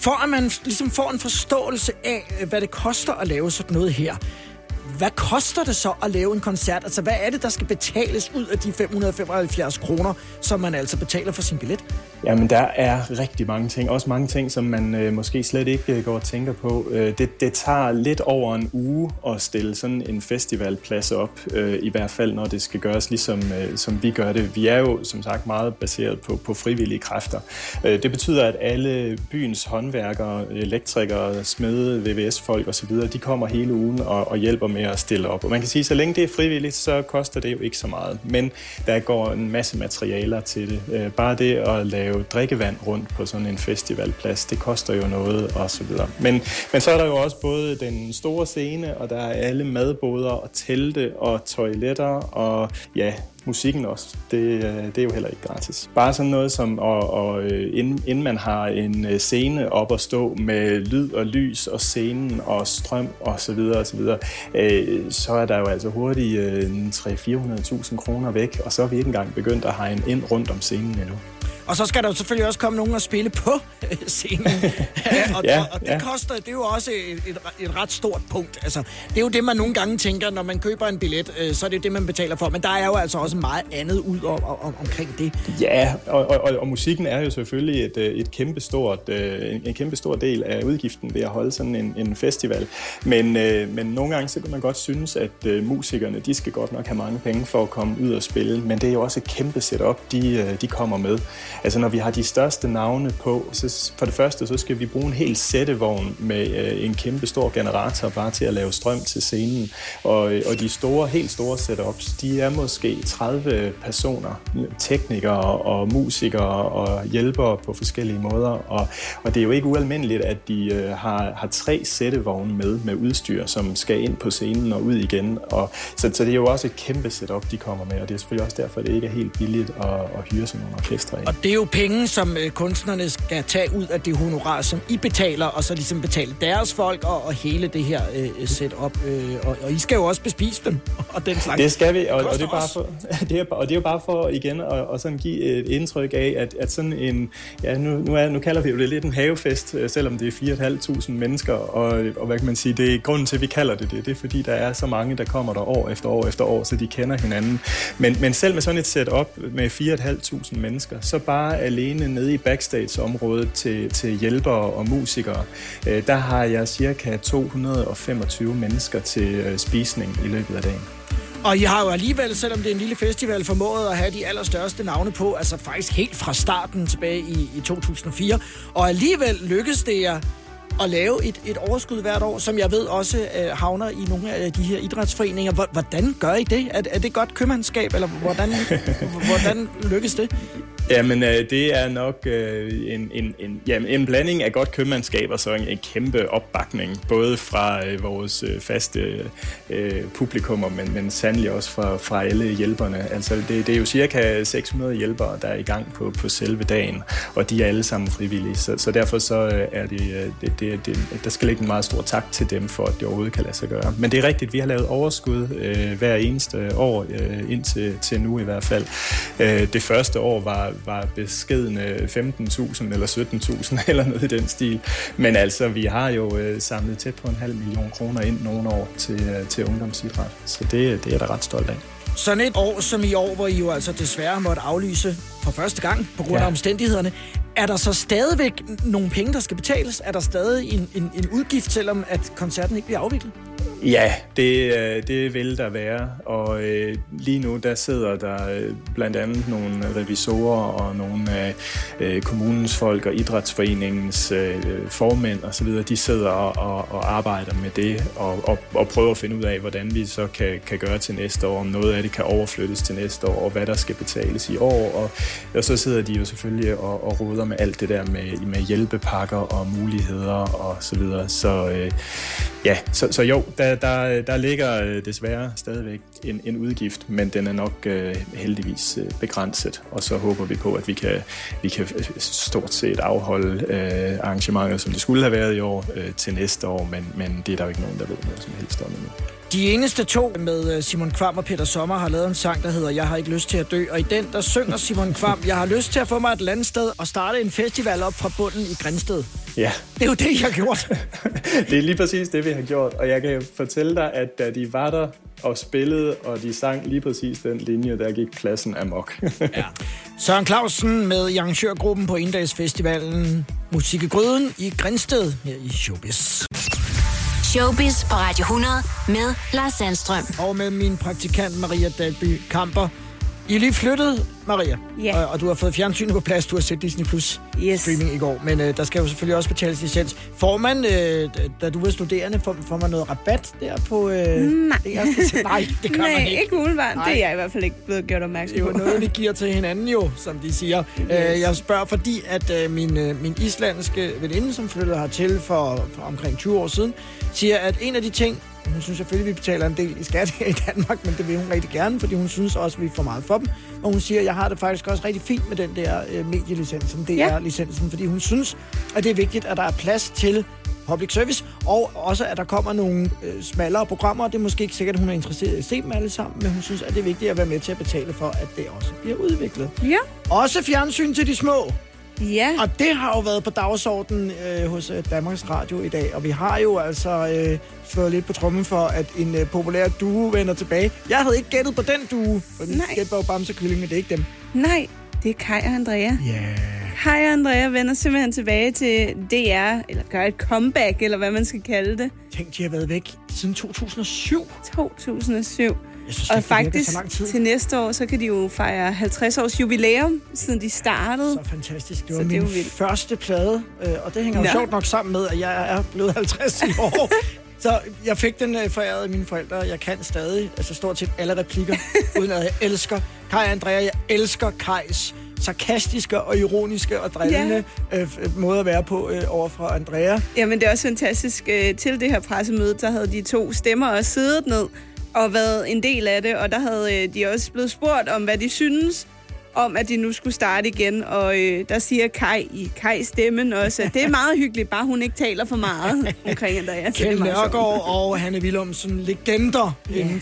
For at man ligesom får en forståelse af, hvad det koster at lave sådan noget her. Hvad koster det så at lave en koncert? Altså, hvad er det, der skal betales ud af de 575 kroner, som man altså betaler for sin billet? Jamen, der er rigtig mange ting. Også mange ting, som man måske slet ikke går og tænker på. Det tager lidt over en uge at stille sådan en festivalplads op, i hvert fald når det skal gøres, ligesom som vi gør det. Vi er jo, som sagt, meget baseret på frivillige kræfter. Det betyder, at alle byens håndværkere, elektrikere, smede, VVS-folk osv., de kommer hele ugen og hjælper med at stille op. Og man kan sige, at så længe det er frivilligt, så koster det jo ikke så meget. Men der går en masse materialer til det. Bare det at lave drikkevand rundt på sådan en festivalplads, det koster jo noget og så videre. Men så er der jo også både den store scene, og der er alle madboder og telte og toiletter og musikken også. Det er jo heller ikke gratis. Bare sådan noget som, inden man har en scene op at stå med lyd og lys og scenen og strøm og så videre og så videre, så er der jo altså hurtigt 300-400.000 kroner væk, og så er vi ikke engang begyndt at hegne ind rundt om scenen endnu. Og så skal der jo selvfølgelig også komme nogen at spille på scenen. Og det koster, det er jo også et ret stort punkt. Altså, det er jo det, man nogle gange tænker, når man køber en billet, så er det jo det, man betaler for. Men der er jo altså også meget andet ud omkring det. Ja, og musikken er jo selvfølgelig en kæmpestor del af udgiften ved at holde sådan en festival. Men nogle gange, så kan man godt synes, at musikerne, de skal godt nok have mange penge for at komme ud og spille. Men det er jo også et kæmpe setup, de kommer med. Altså når vi har de største navne på, så for det første så skal vi bruge en hel sættevogn med en kæmpe stor generator bare til at lave strøm til scenen. Og de store, helt store setups, de er måske 30 personer, teknikere og musikere og hjælpere på forskellige måder. Og det er jo ikke ualmindeligt, at de har 3 sættevogne med udstyr, som skal ind på scenen og ud igen. Så det er jo også et kæmpe setup, de kommer med, og det er selvfølgelig også derfor, at det ikke er helt billigt at hyre sådan nogle orkestre ind. Og det er jo penge, som kunstnerne skal tage ud af det honorar, som I betaler, og så ligesom betale deres folk og hele det her setup. Og I skal jo også bespise dem, og den slags. Det skal vi, og det er bare for, igen at sådan give et indtryk af, at sådan en, ja, nu kalder vi jo det lidt en havefest, selvom det er 4.500 mennesker, og hvad kan man sige, det er grunden til, at vi kalder det er fordi, der er så mange, der kommer der år efter år efter år, så de kender hinanden. Men selv med sådan et setup med 4.500 mennesker, så bare alene nede i backstage-området til hjælpere og musikere, der har jeg cirka 225 mennesker til spisning i løbet af dagen. Og I har jo alligevel, selvom det er en lille festival, formået at have de allerstørste navne på, altså faktisk helt fra starten tilbage i 2004, og alligevel lykkedes det jer at lave et overskud hvert år, som jeg ved også havner i nogle af de her idrætsforeninger. Hvordan gør I det? Er det godt købmandskab, eller hvordan lykkes det? Jamen, det er nok en blanding af godt købmandskab og så en kæmpe opbakning, både fra vores faste publikummer, men sandelig også fra alle hjælperne. Altså, det er jo cirka 600 hjælpere, der er i gang på selve dagen, og de er alle sammen frivillige, så derfor så er det, der skal ligge en meget stor tak til dem for, at det overhovedet kan lade sig gøre. Men det er rigtigt, vi har lavet overskud hver eneste år, indtil nu i hvert fald. Det første år var beskedne 15.000 eller 17.000 eller noget i den stil. Men altså, vi har jo samlet tæt på 500.000 kroner ind nogle år til ungdomsidræt. Så det er jeg da ret stolt af. Sådan et år som i år, hvor I jo altså desværre måtte aflyse for første gang på grund af omstændighederne, er der så stadigvæk nogle penge, der skal betales? Er der stadig en udgift, selvom at koncerten ikke bliver afviklet? Ja, det vil der være, og lige nu der sidder der blandt andet nogle revisorer og nogle kommunens folk og idrætsforeningens formænd og så videre. De sidder og arbejder med det og prøver at finde ud af, hvordan vi så kan gøre til næste år, om noget af det kan overflyttes til næste år, og hvad der skal betales i år. Og så sidder de jo selvfølgelig og roder med alt det der med hjælpepakker og muligheder og så videre. Så jo, der ligger desværre stadigvæk en udgift, men den er nok heldigvis begrænset. Og så håber vi på, at vi kan stort set afholde arrangementer, som det skulle have været i år, til næste år. Men det er der jo ikke nogen, der ved noget som helst om endnu. De eneste to med Simon Kvam og Peter Sommer har lavet en sang, der hedder Jeg har ikke lyst til at dø. Og i den, der synger Simon Kvam, jeg har lyst til at få mig et landsted og starte en festival op fra bunden i Grindsted. Ja. Det er jo det, I har gjort. Det er lige præcis det, vi har gjort. Og jeg kan fortælle dig, at da de var der og spillede, og de sang lige præcis den linje, der gik pladsen amok. Ja. Søren Clausen med i arrangørgruppen på Inddagsfestivalen Musik i Gryden i Grindsted her i Showbiz. Showbiz på Radio 100 med Lars Sandstrøm. Og med min praktikant Maria Dalby Kamper. I er lige flyttet, Maria, og du har fået fjernsynet på plads. Du har set Disney Plus streaming i går, men der skal jo selvfølgelig også betales licens. Får man, da du var studerende, får man noget rabat der på... Nej. Nej, det kan man ikke. Ikke umiddelbart. Det er jeg i hvert fald ikke blevet gjort opmærksom på. Det er jo noget, vi giver til hinanden jo, som de siger. Yes. Jeg spørger, fordi at min islandske veninde, som flyttede hertil for omkring 20 år siden, siger, at en af de ting... Hun synes selvfølgelig, at vi betaler en del i skat her i Danmark, men det vil hun rigtig gerne, fordi hun synes også, at vi får meget for dem. Og hun siger, at jeg har det faktisk også rigtig fint med den der medielicens, som DR-licensen, fordi hun synes, at det er vigtigt, at der er plads til public service, og også, at der kommer nogle smallere programmer. Det er måske ikke sikkert, at hun er interesseret i at se dem alle sammen, men hun synes, at det er vigtigt at være med til at betale for, at det også bliver udviklet. Ja. Også fjernsyn til de små. Ja. Og det har jo været på dagsordenen hos Danmarks Radio i dag, og vi har jo altså slået lidt på trommen for, at en populær duo vender tilbage. Jeg havde ikke gættet på den duo, for den gætter jo Bamse og Kylling, men det er ikke dem. Nej, det er Kaj og Andrea. Ja. Yeah. Kaj og Andrea vender simpelthen tilbage til DR, eller gør et comeback, eller hvad man skal kalde det. Tænk, de har været væk siden 2007. synes, og faktisk til næste år, så kan de jo fejre 50 års jubilæum, siden de startede. Så fantastisk. Det var så min første plade, og det hænger jo sjovt nok sammen med, at jeg er blevet 50 i år. Så jeg fik den foræret af mine forældre. Jeg kan stadig, altså stort set alle replikker, uden at jeg elsker Kaj og Andrea. Jeg elsker Kajs sarkastiske og ironiske og drillende måde at være på overfor Andrea. Jamen det er også fantastisk. Til det her pressemøde, der havde de to stemmer også siddet ned og været en del af det, og der havde de også blevet spurgt om, hvad de synes om, at de nu skulle starte igen, og der siger Kaj i Kaj-stemmen også, at det er meget hyggeligt, bare hun ikke taler for meget omkring Andrea. Kjell Lørgaard og Hanne Willemsen, legender inden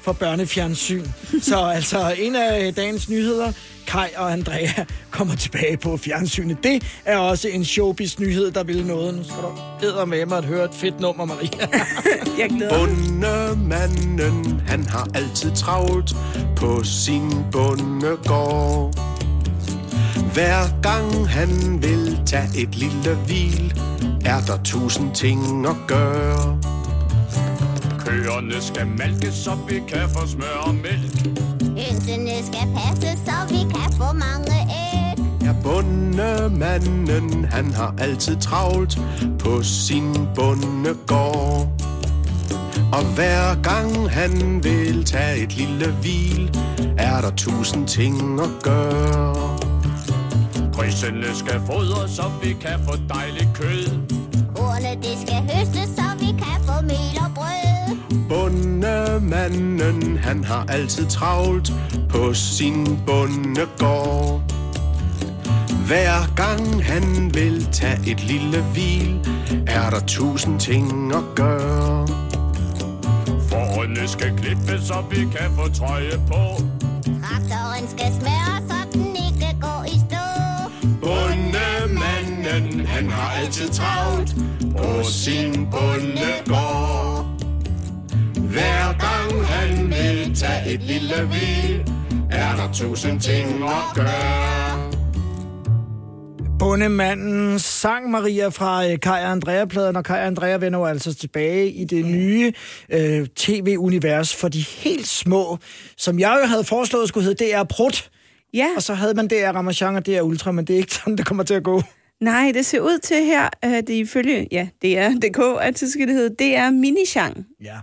for børnefjernsyn. Så altså, en af dagens nyheder, Kaj og Andrea kommer tilbage på fjernsynet. Det er også en showbiz-nyhed, der vil noget. Nu skal du eddermame med at høre et fedt nummer, Maria. Jeg glæder. Bondemanden, han har altid travlt på sin bondegård. Hver gang han vil tage et lille hvil, er der 1000 ting at gøre. Køerne skal malkes, så vi kan få smør og mælk. Hønsene skal passes, så vi kan få mange æg. Ja, bondemanden, han har altid travlt på sin bondegård. Og hver gang han vil tage et lille hvil, er der 1000 ting at gøre. Grisene skal fodres, så vi kan få dejligt kød. Kornet, det skal høstes, så vi kan få mel og brød. Bondemanden, han har altid travlt på sin bondegård. Hver gang han vil tage et lille hvil, er der 1000 ting at gøre. Forhånden skal klippes, så vi kan få trøje på. Traktoren skal smøre, så den ikke går i stå. Bondemanden, han har altid travlt på sin bondegård. Hver gang han vil tage et lille hvil, er der 1000 ting at gøre. Bondemanden sang Maria fra Kaj og Andrea-pladen, og Kaj og Andrea vender altså tilbage i det nye tv-univers for de helt små, som jeg jo havde foreslået skulle hedde DR Prut. Ja. Og så havde man DR Ramachan og DR Ultra, men det er ikke sådan, det kommer til at gå. Nej, det ser ud til her, at ifølge DR.dk, at så skal det hedde DR Minichan. Ja.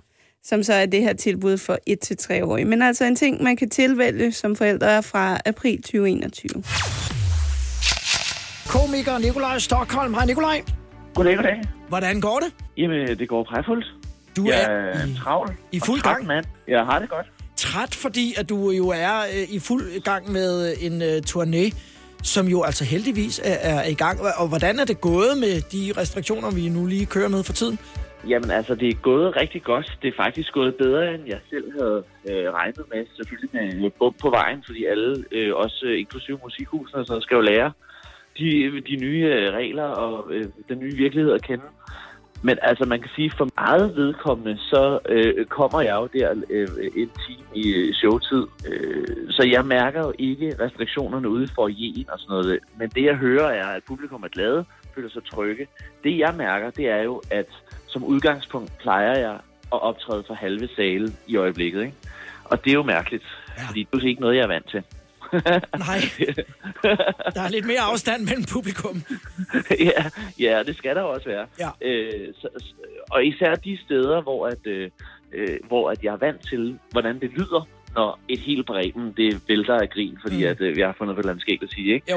Som så er det her tilbud for 1-3-årige. Men altså en ting, man kan tilvælge som forældre fra april 2021. Komiker Nikolaj Stockholm. Hej Nikolaj. Goddag. Hvordan går det? Jamen, det går præfuldt. Du er i travl. I fuld gang. Mand. Jeg har det godt. Træt, fordi at du jo er i fuld gang med en turné, som jo altså heldigvis er i gang. Og hvordan er det gået med de restriktioner, vi nu lige kører med for tiden? Jamen altså, det er gået rigtig godt. Det er faktisk gået bedre, end jeg selv havde regnet med. Selvfølgelig med bump på vejen, fordi alle, også inklusive musikhusene og sådan noget, skal jo lære de nye regler og den nye virkelighed at kende. Men altså, man kan sige, for meget vedkommende, så kommer jeg jo der en time i showtid. Så jeg mærker jo ikke restriktionerne ude for foyeren og sådan noget. Men det, jeg hører, er, at publikum er glade, føler sig trygge. Det, jeg mærker, det er jo, at som udgangspunkt plejer jeg at optræde for halve sale i øjeblikket, ikke? Og det er jo mærkeligt, fordi det er ikke noget, jeg er vant til. Nej, der er lidt mere afstand mellem publikum. ja, det skal der også være. Ja. Og især de steder, hvor at jeg er vant til, hvordan det lyder, når et helt Bremen det vælter af grin, fordi at vi har fundet på et eller andet skægt at sige, ikke?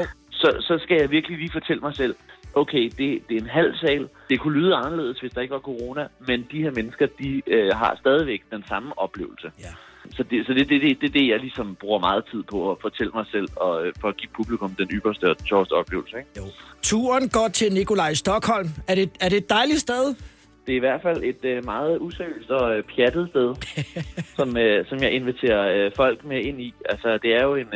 Så skal jeg virkelig lige fortælle mig selv, okay, det er en halv sal. Det kunne lyde anderledes, hvis der ikke var corona, men de her mennesker, de har stadigvæk den samme oplevelse. Ja. Så det jeg ligesom bruger meget tid på at fortælle mig selv, og for at give publikum den ypperste og sjoveste oplevelse, ikke? Jo. Turen går til Nikolaj Stockholm. Er det et dejligt sted? Det er i hvert fald et meget useriøst og pjattet sted, som jeg inviterer folk med ind i. Altså, det er jo en...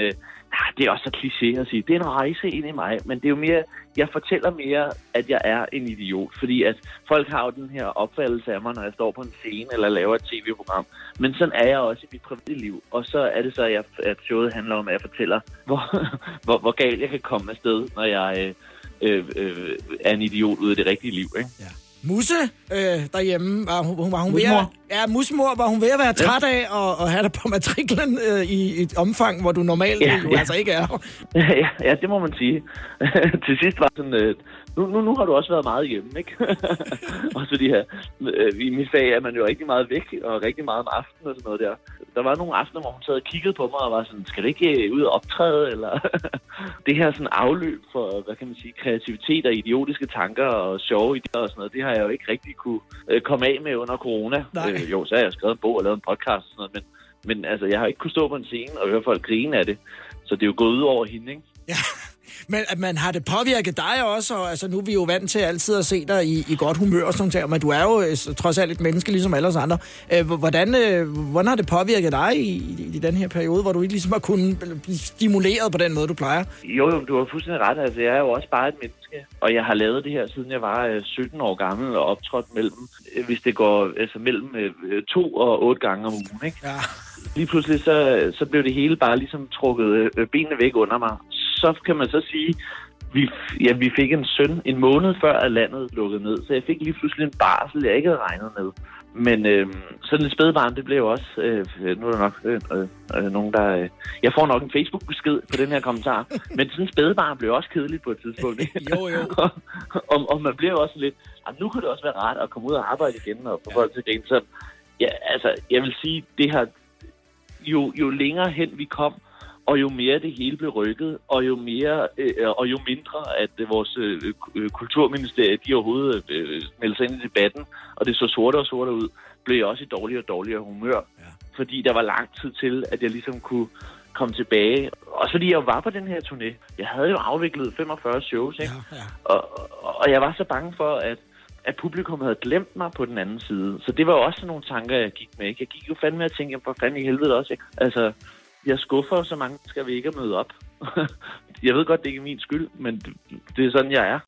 Det er også så kliché at sige, det er en rejse ind i mig, men det er jo mere, jeg fortæller mere, at jeg er en idiot, fordi at folk har jo den her opfattelse af mig, når jeg står på en scene eller laver et tv-program, men sådan er jeg også i mit private liv, og så er det så, at showet handler om, at jeg fortæller, hvor galt jeg kan komme afsted, når jeg er en idiot ude i det rigtige liv, ikke? Ja. Musse derhjemme, var hun ved at, ja, musmor var hun ved at være træt af og have det på matriklen i et omfang, hvor du normalt altså ikke er. Ja, det må man sige. Til sidst var sådan, nu har du også været meget hjemme, ikke? Også fordi her, i mit fag er man jo rigtig meget væk, og rigtig meget om aftenen og sådan noget der. Der var nogle aftener, hvor hun sad og kiggede på mig og var sådan, skal det ikke ud og optræde? Eller det her sådan afløb for, hvad kan man sige, kreativitet og idiotiske tanker og sjove idéer og sådan noget, det har jeg jo ikke rigtig kunne komme af med under corona. Jo, så har jeg skrevet en bog og lavet en podcast og sådan noget, men altså, jeg har ikke kunnet stå på en scene og høre folk grine af det. Så det er jo gået ud over hende, ikke? Ja. Men at man har det påvirket dig også, og altså, nu er vi jo vant til altid at se dig i godt humør og sådan noget, men du er jo trods alt et menneske, ligesom alle os andre. Hvordan har det påvirket dig i den her periode, hvor du ikke ligesom har kunnet blive stimuleret på den måde, du plejer? Jo, du har fuldstændig ret. Altså, jeg er jo også bare et menneske, og jeg har lavet det her, siden jeg var 17 år gammel og optrådt mellem 2 og 8 gange om ugen, ikke? Ja. Lige pludselig så blev det hele bare ligesom trukket benene væk under mig. Så kan man så sige, vi fik en søn en måned før, at landet lukkede ned. Så jeg fik lige pludselig en barsel, jeg ikke havde regnet med. Men sådan et spædbarn, det blev også... nu er der nok nogen, der... jeg får nok en Facebook-besked på den her kommentar. Men sådan et spædbarn blev også kedeligt på et tidspunkt. Jo. og man blev også lidt... Nu kunne det også være rart at komme ud og arbejde igen og få folk til igen. Så ja, altså, jeg vil sige, det her... Jo længere hen vi kom, og jo mere det hele blev rykket, og jo mindre at vores kulturministerie, de overhovedet meldte sig ind i debatten, og det så sortere og sortere ud, blev jeg også i dårligere og dårligere humør. Ja. Fordi der var lang tid til, at jeg ligesom kunne komme tilbage. Også fordi jeg var på den her turné. Jeg havde jo afviklet 45 shows, ikke? Ja. Og jeg var så bange for, at publikum havde glemt mig på den anden side. Så det var jo også nogle tanker, jeg gik med. Ikke? Jeg gik jo fandme og tænkte, for fanden i helvede også, ikke? Altså... Jeg skuffer så mange, skal vi ikke møde op. Jeg ved godt, det er ikke min skyld, men det er sådan, jeg er.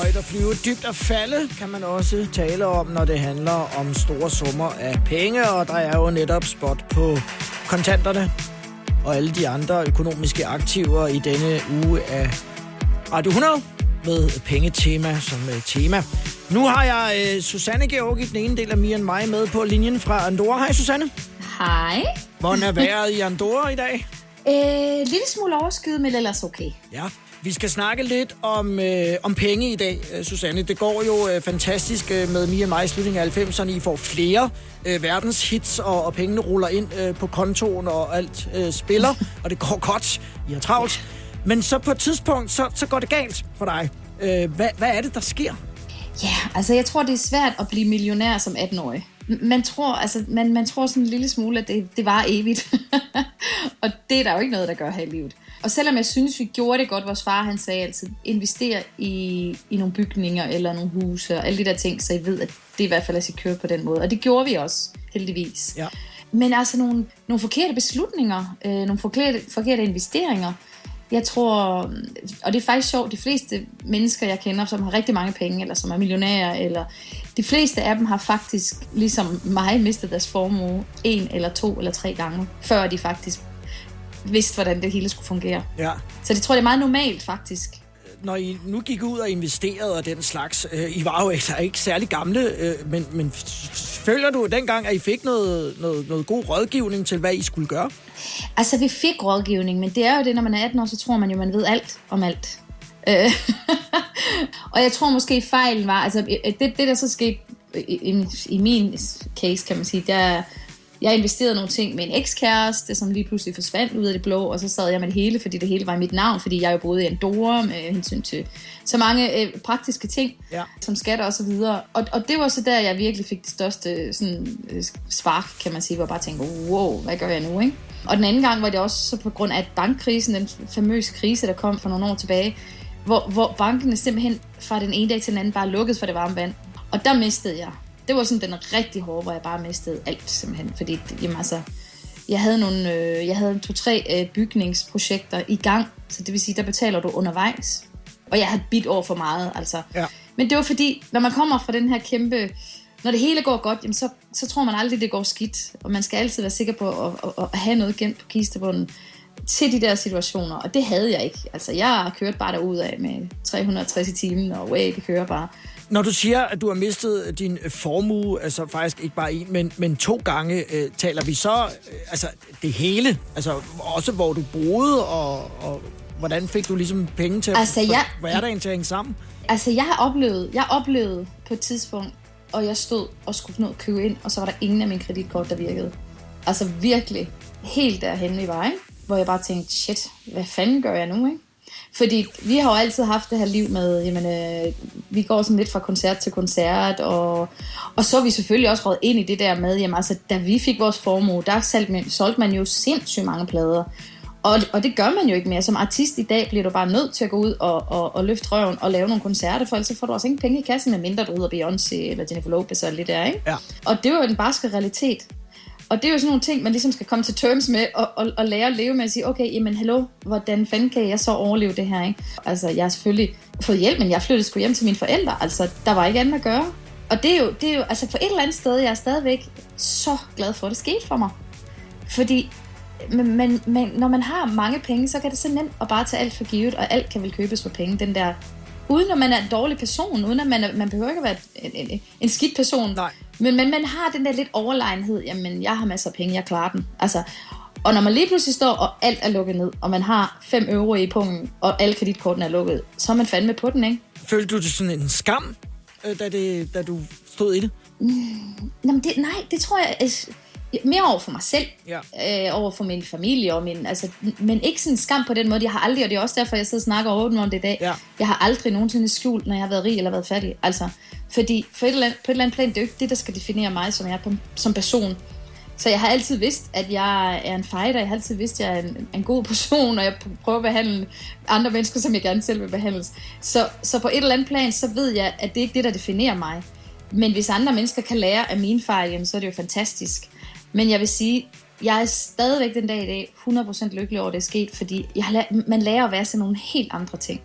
Højt at flyve, dybt at falde, kan man også tale om, når det handler om store summer af penge. Og der er jo netop spot på kontanterne og alle de andre økonomiske aktiver i denne uge af Radio 100 med pengetema som tema. Nu har jeg Susanne Georgi, den ene del af Mia og mig, med på linjen fra Andorra. Hej Susanne. Hej. Hvordan er vejret i Andorra i dag? Lille smule overskyet, men ellers okay. Ja, vi skal snakke lidt om penge i dag, Susanne. Det går jo fantastisk med Mia og mig i slutningen af 90'erne. I får flere verdenshits, og pengene ruller ind på kontoen, og alt spiller, og det går godt. I har travlt. Men så på et tidspunkt, så går det galt for dig. Hvad er det, der sker? Ja, altså jeg tror, det er svært at blive millionær som 18-årig. Man tror sådan en lille smule, at det var evigt. Og det er der jo ikke noget, der gør her i livet. Og selvom jeg synes, vi gjorde det godt, vores far han sagde altid, investere i nogle bygninger eller nogle huse og alle de der ting, så I ved, at det i hvert fald er sikkert på den måde. Og det gjorde vi også, heldigvis. Ja. Men altså nogle forkerte beslutninger, nogle forkerte investeringer. Jeg tror, og det er faktisk sjovt, de fleste mennesker, jeg kender, som har rigtig mange penge, eller som er millionærer, eller de fleste af dem har faktisk, ligesom mig, mistet deres formue 1 eller 2 eller 3 gange, før de faktisk vidste, hvordan det hele skulle fungere. Ja. Så det tror jeg er meget normalt, faktisk. Når I nu gik ud og investerede og den slags, I var jo ikke særlig gamle, men føler du dengang, at I fik noget god rådgivning til, hvad I skulle gøre? Altså, vi fik rådgivning, men det er jo det, når man er 18 år, så tror man jo, man ved alt om alt. Og jeg tror måske, fejlen var, altså det der så skete i min case, kan man sige, der... Jeg investerede nogle ting med en ekskæreste, som lige pludselig forsvandt ud af det blå, og så sad jeg med det hele, fordi det hele var i mit navn, fordi jeg jo boede i Andorra med hensyn til så mange praktiske ting, som skatter og så videre. Og det var så der, jeg virkelig fik det største sådan, spark, kan man sige, hvor jeg bare tænkte, wow, hvad gør jeg nu, ikke? Og den anden gang var det også så på grund af bankkrisen, den famøse krise, der kom for nogle år tilbage, hvor bankerne simpelthen fra den ene dag til den anden bare lukkede for det varme vand. Og der mistede jeg. Det var sådan den rigtig hårde, hvor jeg bare mistede alt simpelthen, fordi jamen, altså, jeg havde 2-3 bygningsprojekter i gang, så det vil sige, der betaler du undervejs, og jeg havde bidt over for meget, altså. Ja. Men det var fordi, når man kommer fra den her kæmpe, når det hele går godt, jamen, så tror man aldrig, det går skidt, og man skal altid være sikker på at have noget gemt på kistebunden. til de der situationer, og det havde jeg ikke. Altså, jeg kørte bare derudad med 360 i timen, og way, det kører bare. Når du siger, at du har mistet din formue, altså faktisk ikke bare en, men 2 gange, taler vi så altså det hele? Altså også hvor du boede, og hvordan fik du ligesom penge til altså, hverdagen til at hænge sammen? Altså jeg oplevede på et tidspunkt, og jeg stod og skulle nå at købe ind, og så var der ingen af mine kreditkort, der virkede. Altså virkelig helt derhenne i vejen, hvor jeg bare tænkte, shit, hvad fanden gør jeg nu, ikke? Fordi vi har jo altid haft det her liv med, jamen, vi går sådan lidt fra koncert til koncert, og så er vi selvfølgelig også råd ind i det der med, jamen altså, da vi fik vores formue, der solgte man jo sindssygt mange plader. Og det gør man jo ikke mere. Som artist i dag bliver du bare nødt til at gå ud og løfte røven og lave nogle koncerter, for ellers får du også ingen penge i kassen, medmindre du hedder Beyoncé eller Jennifer Lopez og lidt der, ikke? Ja. Og det var jo den barske realitet. Og det er jo sådan nogle ting, man ligesom skal komme til terms med og lære at leve med at sige, okay, jamen hallo, hvordan fanden kan jeg så overleve det her, ikke? Altså, jeg har selvfølgelig fået hjælp, men jeg flyttede sgu hjem til mine forældre. Altså, der var ikke andet at gøre. Og det er jo altså for et eller andet sted, jeg er stadigvæk så glad for, at det skete for mig. Fordi men når man har mange penge, så kan det så nemt at bare tage alt for givet, og alt kan vel købes for penge, den der... Uden at man er en dårlig person, uden at man behøver ikke at være en skidt person. Nej. Men man har den der lidt overlegenhed, jamen jeg har masser af penge, jeg klarer den. Altså, og når man lige pludselig står, og alt er lukket ned, og man har 5 euro i pungen, og alle kreditkortene er lukket, så er man fandme på den, ikke? Følte du det sådan en skam, da du stod i det? Jamen det tror jeg... Mere over for mig selv, ja. Over for min familie, og men ikke sådan skam på den måde. Jeg har aldrig, og det er også derfor, jeg sidder og snakker åbent om det i dag, ja. Jeg har aldrig nogensinde skjult, når jeg har været rig eller været fattig. Altså, fordi på et eller andet plan, det er jo ikke det, der skal definere mig, som jeg er som person. Så jeg har altid vidst, at jeg er en fighter, jeg har altid vidst, at jeg er en god person, og jeg prøver at behandle andre mennesker, som jeg gerne selv vil behandles. Så på et eller andet plan, så ved jeg, at det ikke er det, der definerer mig. Men hvis andre mennesker kan lære af mine fejl, jamen, så er det jo fantastisk. Men jeg vil sige, jeg er stadigvæk den dag i dag 100% lykkelig over, det er sket, fordi man lærer at være sådan nogle helt andre ting.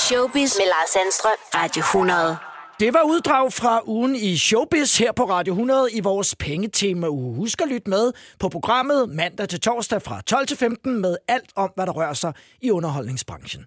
Showbiz med Lars Sandstrøm, Radio 100. Det var uddrag fra ugen i Showbiz her på Radio 100 i vores pengetema uge. Husk at lytte med på programmet mandag til torsdag fra 12 til 15 med alt om, hvad der rører sig i underholdningsbranchen.